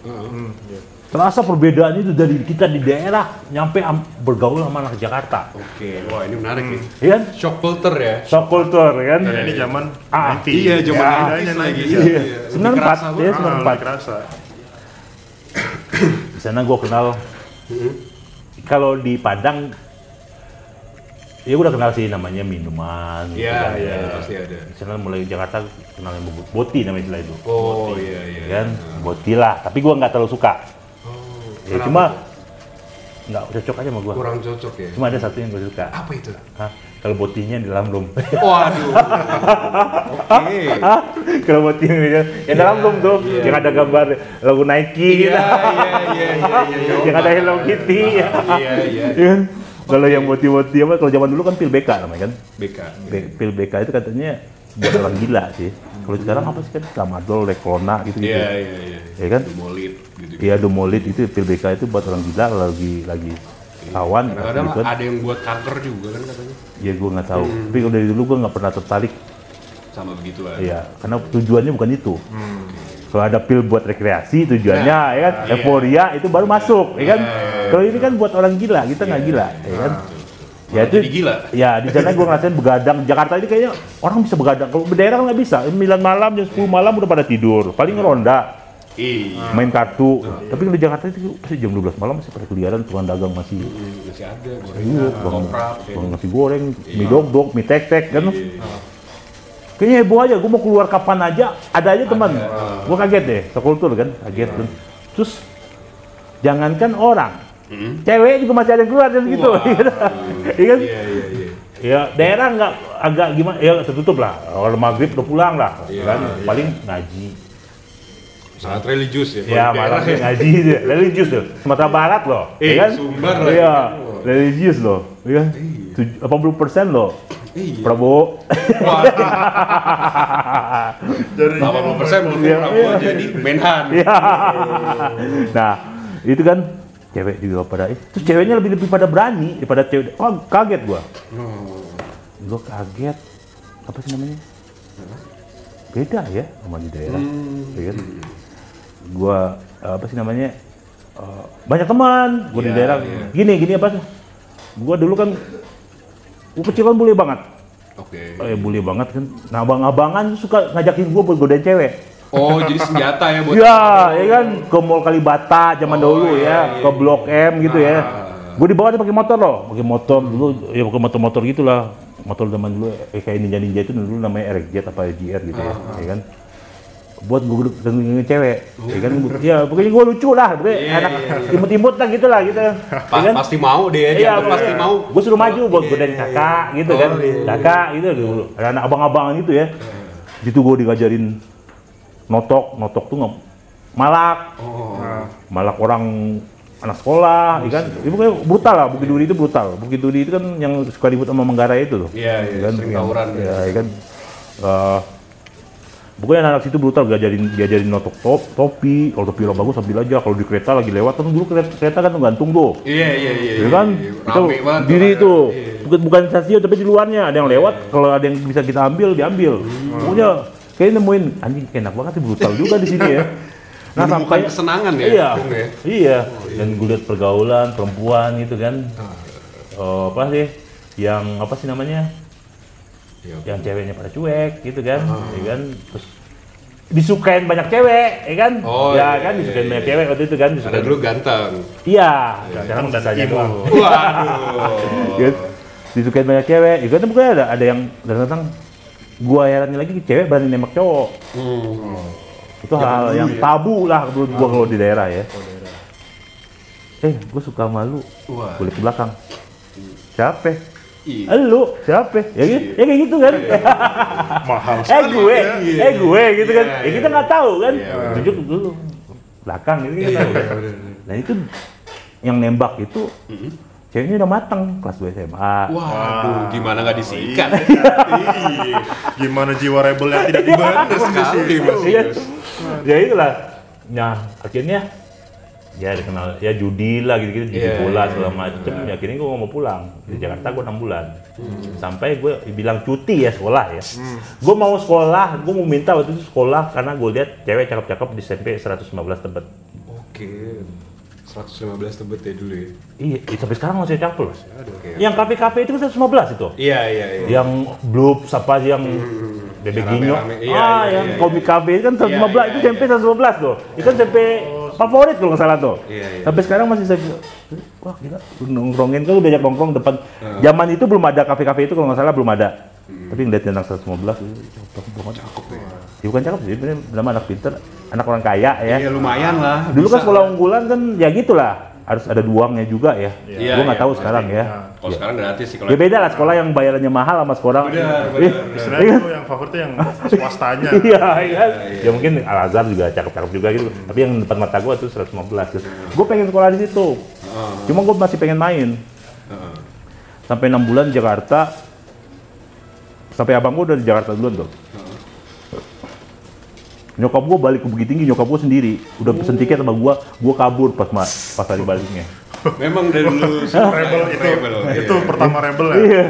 Terasa perbedaannya itu dari kita di daerah nyampe bergaul sama anak Jakarta. Oke, wah ini menarik nih. Iya kan? Shock culture ya? Shock culture kan? Dan ini zaman IT. Iya, zaman IT lagi. Iya. 94, ya 94. Di sana gue kenal, kalau di Padang, ya gue udah kenal sih namanya minuman gitu kan. Iya, pasti ada. Misalnya mulai Jakarta kenal yang Boti namanya istilah itu. Oh iya. Kan? Boti lah, tapi gue nggak terlalu suka. Oh, ya cuma nggak cocok aja sama gue. Kurang cocok ya? Cuma ada satu yang gue suka. Apa itu? Hah? Kalau botinya di dalam dom. Waduh. Oke. Kalau botinya di dalam dom tuh yang ada gambar logo Nike gitu. Iya. Yang ada Hello Kitty. Iya. Kalau yang boti-boti apa, kalau zaman dulu kan pil BK namanya kan? BK. Pil BK itu katanya buat orang gila sih. Kalau sekarang apa sih kan? Tramadol, Reklona gitu. Iya kan? Dumolit gitu. Iya, Dumolit itu pil BK itu buat orang gila lagi kawan. Kadang ada yang buat kanker juga kan katanya? Iya, gue nggak tahu. Tapi kalau dari dulu gue nggak pernah tertarik. Sama begitu lah. Iya, karena tujuannya bukan itu. Kalau ada pil buat rekreasi tujuannya ya kan euforia itu baru masuk ya kan. Kalau ini kan buat orang gila, kita nggak gila ya kan. Ya itu gila. Ya di sana gua ngerasain begadang. Jakarta ini kayaknya orang bisa begadang. Kalau di daerah nggak bisa. 9 malam jam 10 malam udah pada tidur. Paling ngeronda. Main kartu. Tapi kalau di Jakarta itu pasti jam 12 malam masih pada keliaran tukang dagang masih ada gorengan, tukang nasi goreng, mie dog-dog, mie tek-tek kan. Kayaknya heboh aja, gue mau keluar kapan aja, ada aja teman. Gue kaget deh, sekultur kan, kaget kan. Terus, jangankan orang, cewek juga masih ada yang keluar dan gitu. Iya kan? Ya, daerah nggak agak gimana, ya tertutup lah. Kalau maghrib udah pulang lah, kan? Paling ngaji. Sangat religius ya? Iya, malah ngaji, religius loh. Sumatera Barat loh, ya kan? Sumber lah. Iya, religius loh, ya kan? 80% loh. Prabowo. Dari 80% belum Prabowo jadi Menhan. Nah, itu kan cewek juga pada itu. Terus ceweknya lebih pada berani daripada cewek. Oh, kaget gua. Gua kaget. Apa sih namanya? Beda ya sama di daerah. Kan? Gua apa sih namanya? Banyak teman gua di daerah. Gini apa sih? Gua dulu kan kecilan boleh banget. Oke. Boleh banget kan. Nah, abang-abangan suka ngajakin gua buat godain cewek. Oh, jadi senjata ya buat. Iya, ya kan ke Mall Kalibata zaman dulu ya, ke Blok M gitu ya. Gua dibawa dia pakai motor loh, dulu ya pakai motor-motor gitulah. Motor zaman dulu kayak Ninja itu dulu namanya RXZ apa GR gitu ya kan. Buat gua godain cewek. Ya kan ya pokoknya gua lucu lah, anak imut-imut lah gitu lah gitu. Kan? Pasti mau dia pasti mau. Gue suruh maju buat godain kakak gitu kan. Kakak gitu dulu. Ada anak abang-abangan gitu ya. Gitu gue diajarin notok tuh malak. Malak orang anak sekolah, ya kan? Itu kayak brutal lah, Bukit Duri itu brutal. Bukit Duri itu kan yang suka ribut sama Menggarai itu loh. Iya, kan? Sering tawuran. Iya, kan? Pokoknya anak-anak situ brutal, diajarin notok topi, kalau topi lo bagus ambil aja. Kalau di kereta lagi lewat, kan dulu kereta kan gantung tuh. Iya. Kan? Kita diri itu, bukan stasiun tapi di luarnya. Ada yang lewat, kalau ada yang bisa kita ambil, diambil. Pokoknya kayaknya nemuin, anjing enak banget sih, brutal juga di sini ya. Nah, bukan kesenangan ya? Iya. Dan gue liat pergaulan, perempuan gitu kan. Apa sih? Yang apa sih namanya? Yang ceweknya pada cuek gitu kan, ya kan, terus disukain banyak cewek, ya kan, disukain banyak cewek waktu itu kan, disukain dulu ganteng, sekarang udah saja doang, disukain banyak cewek, juga tuh bukan ada yang datang, gua herannya lagi cewek berani nembak cowok, itu hal yang tabu lah menurut gua kalau di daerah ya, gua suka malu, kulit ke belakang, capek. Lu siapa? Ya kayak gitu kan. Mahal sekali. Gue gitu kan. Ya kita enggak tahu kan. Tunjuk dulu. Belakang gitu kan. Nah, itu yang nembak itu ceweknya udah mateng, kelas 2 SMA. Waduh, gimana enggak disikat? Gimana jiwa rebelnya tidak dibatas sekali Mas. Ya itulah. Nah, akhirnya ya dikenal, ya judi lah gitu-gitu, judi bola segala macem. Ya, akhirnya gue mau pulang di Jakarta, gue 6 bulan sampai gue bilang cuti ya sekolah ya. Gue mau sekolah, gue mau minta waktu itu sekolah karena gue lihat cewek cakep-cakep di SMP 115 Tebet. Oke, 115 Tebet ya dulu ya? Iya, sampai sekarang masih cakep loh. Yang kafe-kafe itu kan 115 itu? Iya. Yang Bloops apa sih yang Bebe Ginyo? Yang Komik Kafe itu kan 115, itu SMP 115 loh. Itu kan SMP favorit kalau nggak salah tuh. Iya. Sampai sekarang masih saya bilang, wah gila, nongkrongin kan udah nongkrong depan. Zaman itu belum ada kafe-kafe itu kalau nggak salah, belum ada. Tapi ngeliat tentang 115 itu cakep ya. Ya bukan cakep sih, bener-bener anak pinter, anak orang kaya ya. Iya lumayan lah. Dulu kan sekolah unggulan kan ya gitulah. Harus ada duangnya juga ya. Iya, gua nggak tahu sekarang ya. Kalau sekarang gratis sih. Ya beda lah sekolah yang bayarannya mahal sama sekolah. Istilahnya tuh yang favoritnya yang swastanya. Iya. Ya mungkin Al-Azhar juga cakep-cakep juga gitu. Tapi yang depan mata gua tuh 115. Gua pengen sekolah di situ. Cuma gua masih pengen main. Sampai 6 bulan di Jakarta. Sampai abang gua udah di Jakarta duluan tuh. Nyokap gue balik ke Bukit Tinggi, nyokap gue sendiri udah pesen tiket sama gue kabur pas hari baliknya. Memang dari dulu rebel itu pertama rebel ya? Iya,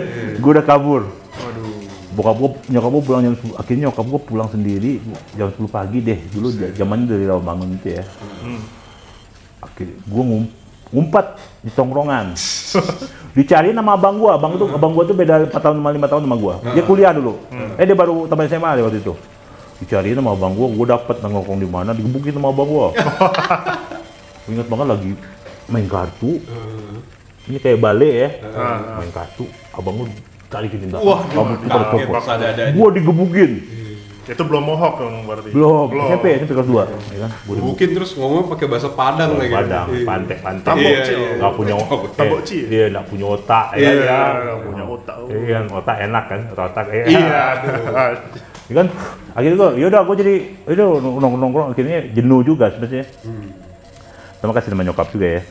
gue udah kabur. Waduh. Bokap gue, nyokap gue pulang jam 10, akhirnya nyokap gue pulang sendiri jam 10 pagi deh, dulu zamannya dari Rawamangun itu ya. Akhirnya gue ngumpat di tongkrongan. Dicariin sama abang gue tuh beda 4 tahun sama 5 tahun sama gue. Dia kuliah dulu, dia baru teman SMA deh waktu itu. Dicariin sama abang gue dapet nongkrong di mana, digebukin sama abang gue. Ingat banget lagi main kartu, ini kayak balai ya, main kartu, abang gue tarikin tindakan. Wah, gue digebukin. Itu belum mohok dong berarti? Belum. SMP kelas 2. Ya, gebukin terus ngomong pakai bahasa Padang lagi. Padang, pantek. Tambokci. Nggak punya otak. Tambokci? Iya, nggak punya otak. Iya, nggak punya otak. Iya, otak enak kan, otak. Iya, kan akhirnya gue jadi nongkrong akhirnya jenuh juga sebenarnya. Terima kasih sama nyokap juga ya.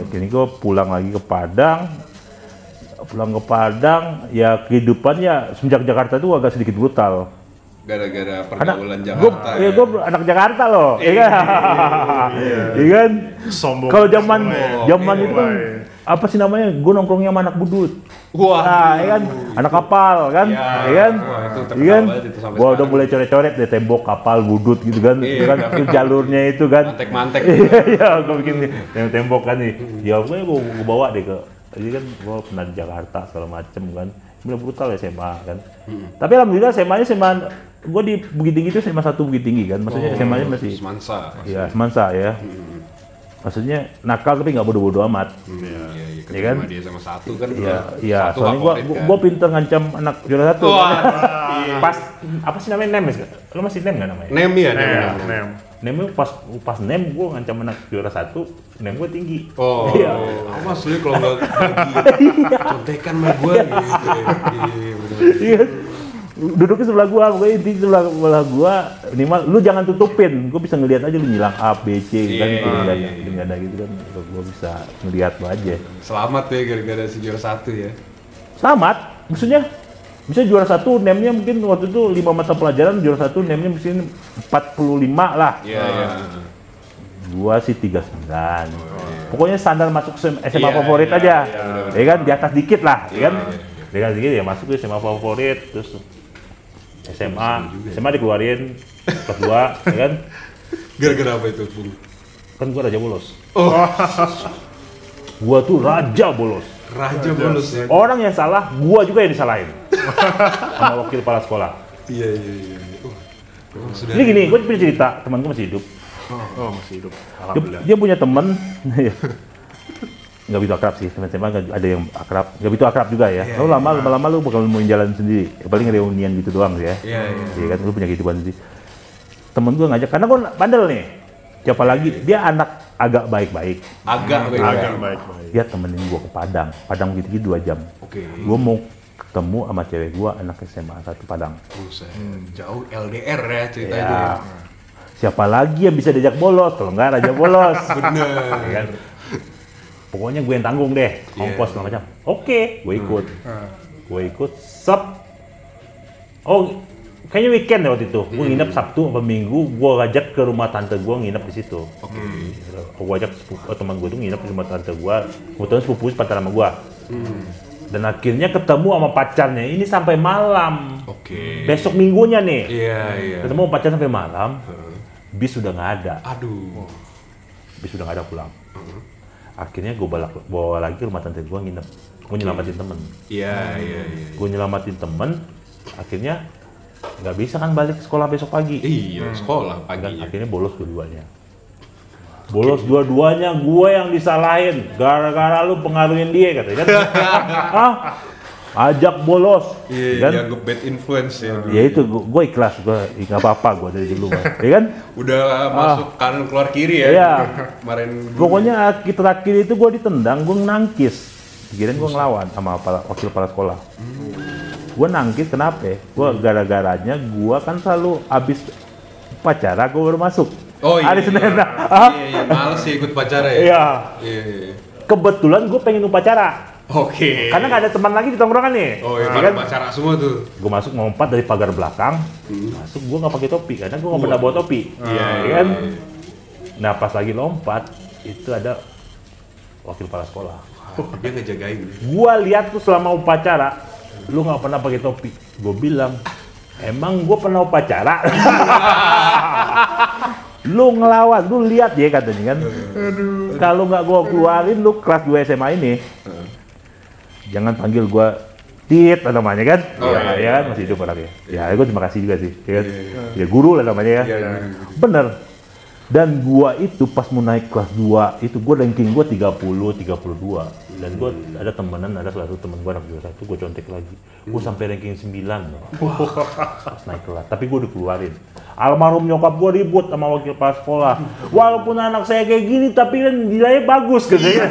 Akhirnya gue pulang lagi ke Padang. Ya kehidupannya semenjak Jakarta itu agak sedikit brutal. Gara-gara pergaulan Jakarta. Iya, gue anak Jakarta loh. Iya kan? Sombong. Kalau zaman itu kan apa sih namanya? Gue nongkrongnya sama anak budut. Wah, ya kan? Anak kapal kan? Iya kan? Iya kan? Gua udah mulai coret-coret deh tembok kapal budut gitu kan. Itu jalurnya itu kan. Mantek. Iya, gua bikin tembok kan nih. Ya gua bawa deh ke. Jadi kan gua pernah di Jakarta segala macem kan. Bener brutal ya SMA kan. Tapi alhamdulillah SMA-nya gua di Bukit Tinggi itu SMA 1 Bukit Tinggi kan. Maksudnya SMA-nya masih Semansa. Iya, Semansa ya. Maksudnya nakal tapi nggak bodoh-bodoh amat. Iya. Ketemu kan? Dia sama satu kan. Iya. Soalnya gue pinter ngancam anak juara satu. Kan? Pas apa sih namanya nem ya? Lo masih nem nggak namanya? Nem. Nem itu pas nem gue ngancam anak juara satu. Nem gue tinggi. Oh. Iya. Awas lu kalau nggak contekan sama gue. Iya. Duduknya sebelah gua, pokoknya intinya sebelah gua minimal lu jangan tutupin, gua bisa ngelihat aja lu nyilang A, B, C kan gitu kan, nggak ada gitu kan, gua bisa ngelihat lu aja. Selamat ya gara-gara si juara satu ya. Selamat, maksudnya Misalnya juara satu name-nya mungkin waktu itu 5 mata pelajaran, juara satu name-nya mungkin 45 lah. Iya, iya. Gua sih 39. Pokoknya standar masuk SMA favorit aja. Ya kan, di atas dikit lah, ya kan? Di atas dikit ya masuk ke SMA favorit, terus SMA dikeluarin kelas 2, ya kan? Gara-gara apa itu, Bu? Kan gua raja bolos. Oh. Gua tuh raja bolos. Raja bolos ya. Orang yang salah, gua juga yang disalahin. Sama wakil kepala sekolah. Iya, iya, iya. Ini gini, gua punya cerita, teman gua masih hidup. Oh, masih hidup. Alhamdulillah. Dia punya teman. Enggak begitu akrab sih, teman-teman ada yang akrab. Enggak begitu akrab juga ya. Yeah, lama-lama lu bakal mau jalan sendiri. Paling reunian gitu doang sih ya. Iya, iya. Iya kan lu punya kehidupan sendiri. Temen gua ngajak karena gua bandel nih. Siapa lagi? Dia anak agak baik-baik. Agak baik-baik. Dia temenin gua ke Padang. Padang gitu-gitu 2 jam. Oke. Okay. Gua mau ketemu sama cewek gua anak SMA 1 Padang. Jauh LDR ya cerita itu. Ya. Siapa lagi yang bisa diajak bolos? Kalau enggak raja bolos. Bener. Ya kan? Pokoknya gue yang tanggung deh, ongkos segala macam. Oke, gue ikut. Gue ikut. Oh, kayaknya weekend ya waktu itu. Gue nginep Sabtu atau Minggu, gue ngajak ke rumah tante gue nginep di situ. Oke. Gue ajak teman gue tuh nginep di rumah tante gue. Kebetulan sepupu sepantaran sama gue. Dan akhirnya ketemu sama pacarnya, ini sampai malam. Oke. Besok minggunya nih. Iya, iya. Ketemu sama pacar sampai malam. Bis sudah nggak ada. Aduh. Bis sudah nggak ada pulang. Akhirnya gue bawa lagi ke rumah tante gue nginep. Gue nyelamatin temen. Iya. Gue nyelamatin temen, akhirnya nggak bisa kan balik sekolah besok pagi. Iya, sekolah paginya. Akhirnya bolos dua-duanya. Bolos dua-duanya, gue yang disalahin. Gara-gara lu pengaruhin dia katanya. Hah? Ajak bolos. Iya, dianggap bad influence ya. Ya itu, gue ikhlas. Gue nggak apa-apa gue dari dulu. Ya kan? Udah masuk kanan keluar kiri ya. Iya. Kemarin. Pokoknya terakhir itu gue ditendang, gue nangkis. Kirain gue ngelawan sama wakil kepala sekolah. Gue nangkis kenapa? Gue gara-garanya gue kan selalu abis pacara gue baru masuk. Oh iya. Hari Senin. Iya, males sih ikut pacara ya. Iya. Kebetulan gue pengen upacara. Oke. Karena nggak ada teman lagi di tongkrongan nih. Oh iya, kan? Pacara semua tuh. Gue masuk ngompat dari pagar belakang. Masuk gue nggak pakai topi karena gue nggak pernah bawa topi. Iya kan. Nah pas lagi lompat itu ada wakil kepala sekolah. Dia ngejagain. Gue lihat tuh selama upacara, lu nggak pernah pakai topi. Gue bilang, emang gue pernah upacara. Lu ngelawan, lu lihat ya katanya kan. Kalau nggak gue keluarin, lu kelas 2 SMA ini. Jangan panggil gue Tit lah namanya kan. Iya, masih hidup orangnya. Ya, gue terima kasih juga sih. Ya, guru lah namanya ya. Bener. Dan gue itu pas mau naik kelas 2, itu gue ranking gue 30-32. Dan gue ada temenan, ada salah satu temen gue anak juara 1, gue contek lagi. Gue sampai ranking 9 loh. Pas naik kelas, tapi gue udah keluarin. Almarhum nyokap gue ribut sama wakil kepala sekolah. Walaupun anak saya kayak gini, tapi kan nilainya bagus katanya.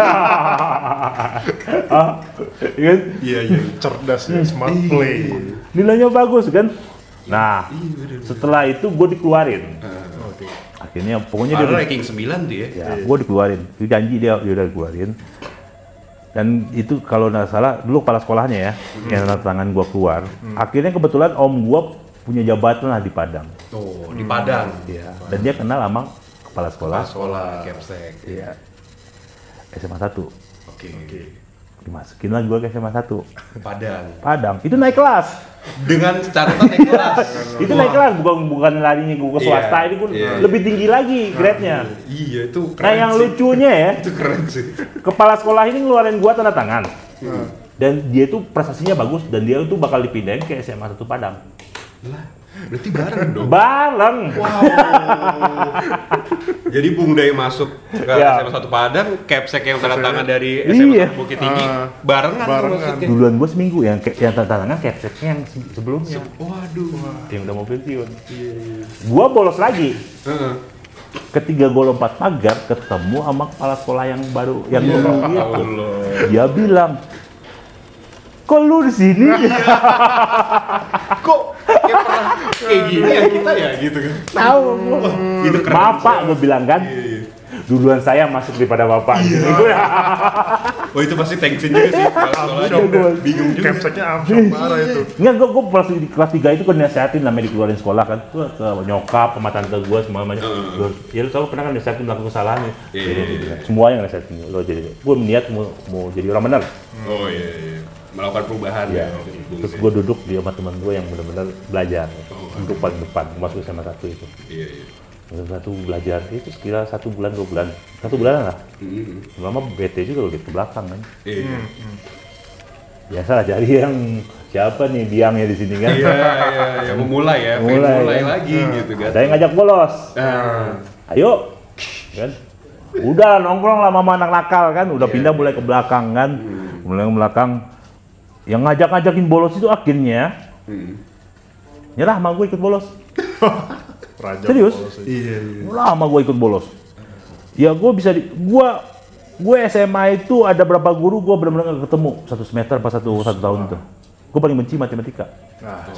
Iya, cerdas ya, smart play. Nilainya bagus kan? Nah, setelah itu gue dikeluarin. Akhirnya pokoknya dia ranking 9 dia. Ya, gua dikeluarin. Dia janji dia udah dikeluarin. Dan itu kalau enggak salah dulu kepala sekolahnya ya, yang tanda tangan gua keluar. Akhirnya kebetulan om gua punya jabatan lah di Padang. Oh, di Padang. Iya. Dan dia kenal sama kepala sekolah. Kepala sekolah Kepsek. Iya. SMA 1. Oke. Dimasukin lagi gua ke SMA 1. Padang. Itu naik kelas. Dengan catatan naik kelas. Itu naik kelas bukan larinya gue ke swasta, ini gue lebih tinggi lagi grade-nya. Iya, itu keren. Nah, yang lucunya ya, itu keren sih. Kepala sekolah ini ngeluarin gua tanda tangan. Dan dia tuh prestasinya bagus dan dia tuh bakal dipindahin ke SMA 1 Padang. Lah, berarti bareng dong. Bareng. Wow. Jadi Bung Day masuk ke SMA 1 Padang, Kepsek yang tanda tangan dari SMA 1 Bukit Tinggi, barengan. Duluan gue seminggu yang tanda tangan Kepseknya yang sebelumnya. Waduh. Yang udah mau pensiun. Iya. Gue bolos lagi. Ketiga gue lompat pagar, ketemu sama kepala sekolah yang baru yang dulu gitu. Dia bilang, kok lu di sini? Kok kayak gini ya kita ya gitu kan? Tahu. Maaf Pak, gue bilang kan. duluan saya masuk daripada bapak. Iya. Oh itu pasti tension juga sih. Kalau bingung juga. Captionnya absurd parah itu. Nggak, gue pas di kelas 3 itu kan nasihatin namanya dikeluarin sekolah kan. Tuh ke nyokap, sama tante gue, semuanya. Ya lu tau pernah kan nasihatin melakukan kesalahan ya. Semuanya nasihatin lo jadi. Gue niat mau jadi orang benar. Oh iya. Melakukan perubahan ya. Terus gue duduk di sama teman gue yang benar-benar belajar. Duduk paling depan, masuk SMA 1 itu. Iya. Satu belajar itu sekira 1 bulan 2 bulan, 1 bulan lah. Lama bete juga udah ke belakang kan. Biasalah cari yang siapa nih biangnya di sini kan. Iya. Memulai ya. Lagi gitu kan. Ada yang ngajak bolos. Ayo, kan. Udah nongkrong lah mama anak nakal kan. Udah pindah mulai ke belakang kan. Mulai ke belakang. Yang ngajak-ngajakin bolos itu akhirnya nyerah sama gue ikut bolos. Raja serius? Iya. Lama gue ikut bolos. Ya gue bisa di... Gue SMA itu ada berapa guru gue benar-benar gak ketemu. Satu semester pas satu tahun itu. Gue paling benci matematika.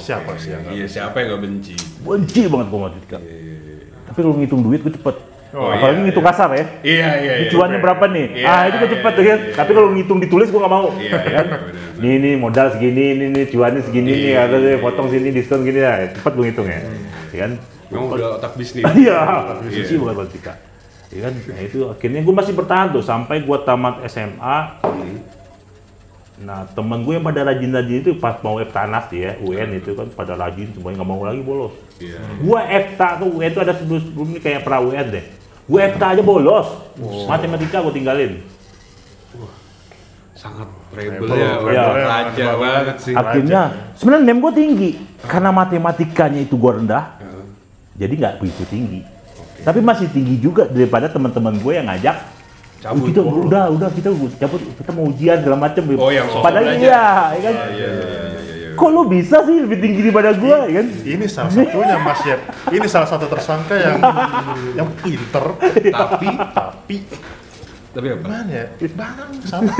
Siapa yang gak benci? Benci banget gue matematika. Tapi kalau ngitung duit gue cepet. Apalagi ngitung kasar ya. Iya. Cuannya berapa nih? Itu gue cepet kan. Tapi kalau ngitung ditulis gue gak mau. Iya. Ini modal segini, ini cuannya segini nih. Ada potong sini, diskon gini lah. Cepet gue ngitung ya. Kan? Memang udah otak bisnis. Iya, otak bisnis sih bukan matematika. Iya kan, nah itu akhirnya gue masih bertahan tuh sampai gue tamat SMA. Nah temen gue yang pada rajin-rajin itu pas mau Eptanas ya, UN itu kan pada rajin semuanya nggak mau lagi bolos. Gue Epta tuh UN itu ada sebelum ini kayak pra UN deh. Gue Epta aja bolos, matematika gue tinggalin. Sangat rebel ya, raja banget sih. Akhirnya sebenarnya name gue tinggi karena matematikanya itu gue rendah. Jadi nggak begitu tinggi, tapi masih tinggi juga daripada teman-teman gue yang ngajak cabut. Kita udah kita cabut, kita mau ujian segala macam. Padahal iya kan. Kok lu bisa sih lebih tinggi daripada gue, kan? Ini salah satunya Mas Yep. Ini salah satu tersangka yang yang pinter, tapi apa? Mana ya? Barang sama.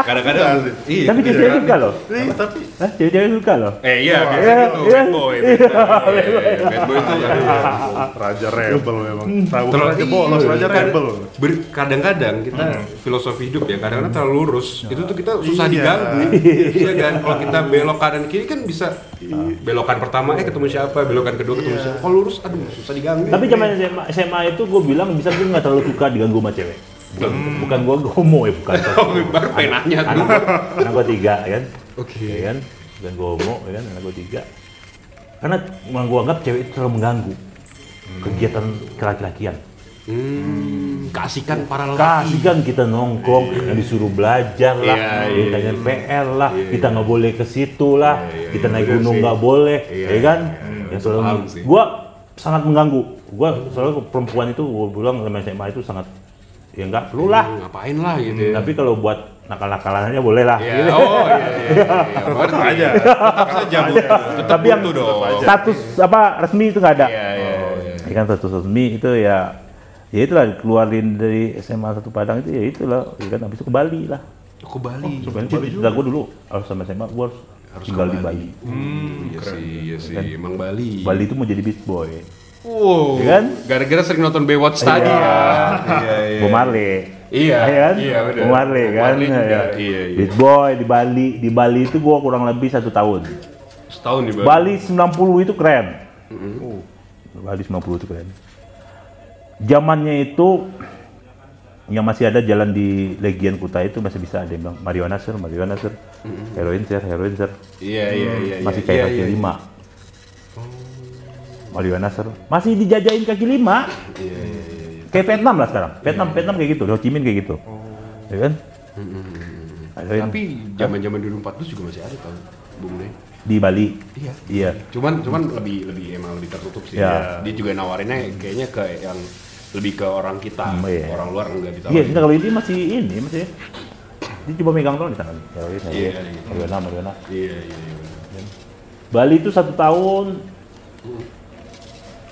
Kadang-kadang tapi cewek suka loh. Iya, bad boy itu raja rebel memang. Terlalu bolos, raja rebel. Kadang-kadang kita filosofi hidup ya, kadang-kadang terlalu lurus. Itu tuh kita susah diganggu. Iya kan, kalau kita belok kanan kiri kan bisa belokan pertama ketemu siapa, belokan kedua ketemu siapa. Kalau lurus aduh susah diganggu. Tapi zaman SMA itu gue bilang bisa gue enggak terlalu suka diganggu sama cewek. Bukan gua homo ya, bukan. Baru penanya tuh. Anak gua 3 kan. Oke. Kan? Bukan gua homo ya kan, anak gua 3. Karena gua anggap cewek itu terlalu mengganggu kegiatan laki-lakian. Kasihkan para lelaki. Kasihkan kita nongkrong, disuruh belajar lah, ditanyain PR lah, kita enggak boleh ke situ lah, kita naik gunung enggak boleh, ya kan? Ya soalnya gua sangat mengganggu. Gua soalnya perempuan itu gua bilang sama SMA itu sangat ya nggak perlu lah, ngapain lah gitu. Tapi kalau buat nakal-nakalannya boleh lah. Aja. Tetap saja. Tapi yang status apa resmi itu nggak ada. Kan status resmi itu ya itulah keluarin dari SMA 1 Padang itu ya itulah. Kan habis itu ke Bali lah. Ke Bali. Sudah gue dulu harus sama SMA gue harus tinggal di Bali. Iya sih. Emang Bali. Bali itu mau jadi beach boy. Wow, kan? Gara-gara sering nonton Baywatch tadi ya. Bob Marley. Iya, benar. Bob Marley kan. Iya. Beat Boy di Bali. Di Bali itu gua kurang lebih 1 tahun. Setahun di Bali. Bali 90 itu keren. Bali 90 itu keren. Zamannya itu yang masih ada jalan di Legian Kutai itu masih bisa ada yang bilang Marihuana sir. Heroin sir. Iya. Masih kayak kaki 5. Marihuana sir masih dijajahin kaki 5. Iya. Kayak Vietnam lah sekarang. Vietnam kayak gitu, Ho Chi Minh kayak gitu. Ya kan? Tapi zaman-zaman dulu 42 juga masih ada tau, Bung Ney. Di Bali. Iya. Cuman lebih emang lebih tertutup sih. Ya. Dia juga nawarinnya kayaknya ke yang lebih ke orang kita, orang luar enggak ditawarin. Iya, kalau ini masih dia coba megang doang di tangan. Marihuana. Iya. Bali itu 1 tahun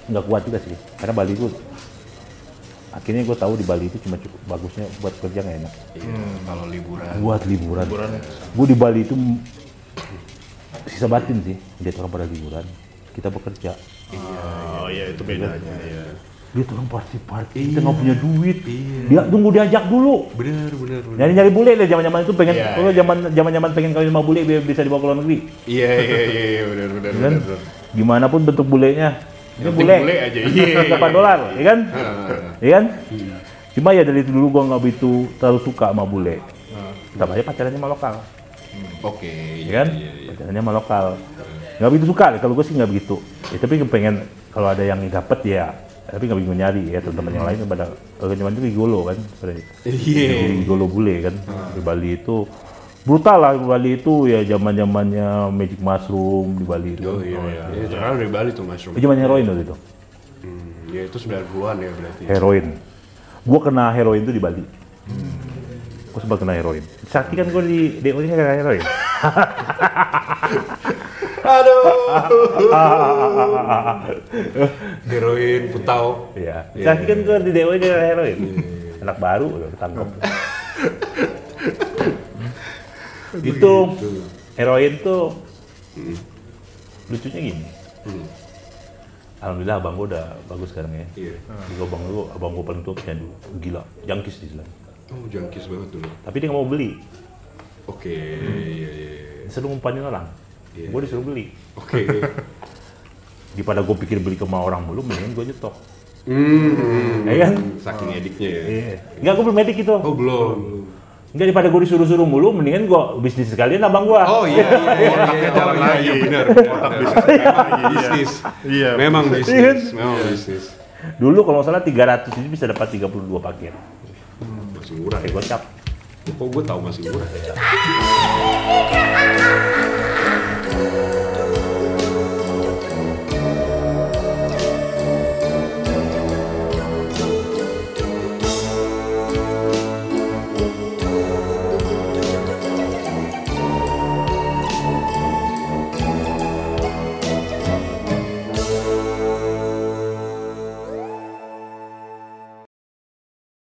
nggak kuat juga sih, karena Bali itu akhirnya gue tahu di Bali itu cuma cukup bagusnya buat kerja nggak enak. Kalau liburan. Buat liburan. Gue di Bali itu sisa batin sih, lihat orang pada liburan, kita bekerja. Itu bedanya. dia tukang party-party, kita nggak punya duit, dia tunggu diajak dulu. Bener. Nyari bule deh zaman-zaman itu pengen, kalau zaman-zaman pengen kawin sama bule biar bisa dibawa ke luar negeri. Iya, bener. Gimana pun bentuk bulenya, ini bule aja, $8, ya kan? Cuma ya dari itu dulu gua nggak begitu terlalu suka sama bule. Sama aja pacarannya sama lokal. Oke, ya kan? Pacarannya sama lokal. Nggak begitu suka, kalau gua sih nggak begitu. Ya, tapi pengen kalau ada yang dapet ya. Tapi nggak bingung nyari ya, teman-teman yang lain pada zaman itu gigolo kan, gigolo bule kan. Di Bali itu brutal lah, di Bali itu ya zaman-zamannya magic mushroom di Bali itu. Terkenal dari Bali tuh mushroom. Zamannya heroin waktu itu. Ya itu 90-an ya berarti. Heroin. Gua kena heroin tuh di Bali. Gua sempat kena heroin. Sakti kan gua di DO-nya kena heroin. Heroin putau. Iya. Sakti kan gua di DO-nya kena heroin. Anak baru udah ketangkep. Itu heroin tuh lucunya gini. Alhamdulillah abang gua udah bagus sekarang ya. Iya. Abang gua paling tua punya dulu. Gila, jangkis di sana. Oh, jangkis banget dulu. Tapi dia nggak mau beli. Oke. Disuruh ngumpanin orang. Yeah. Gue disuruh beli. Oke. Daripada gue pikir beli ke orang mulu, mendingan gue nyetok. Ya kan? Saking ediknya ya. Iya. Enggak, gue belum edik itu. Oh, belum. Enggak, daripada gue disuruh-suruh mulu, mendingan gue bisnis sekalian abang gue. Oh iya. Jalan lagi, bener. Otak bisnis lagi. Bisnis. Iya. Memang bisnis. Dulu kalau nggak salah 300 ini bisa dapat 32 paket. Masih murah ya, gocap. Kok gue tahu masih murah ya?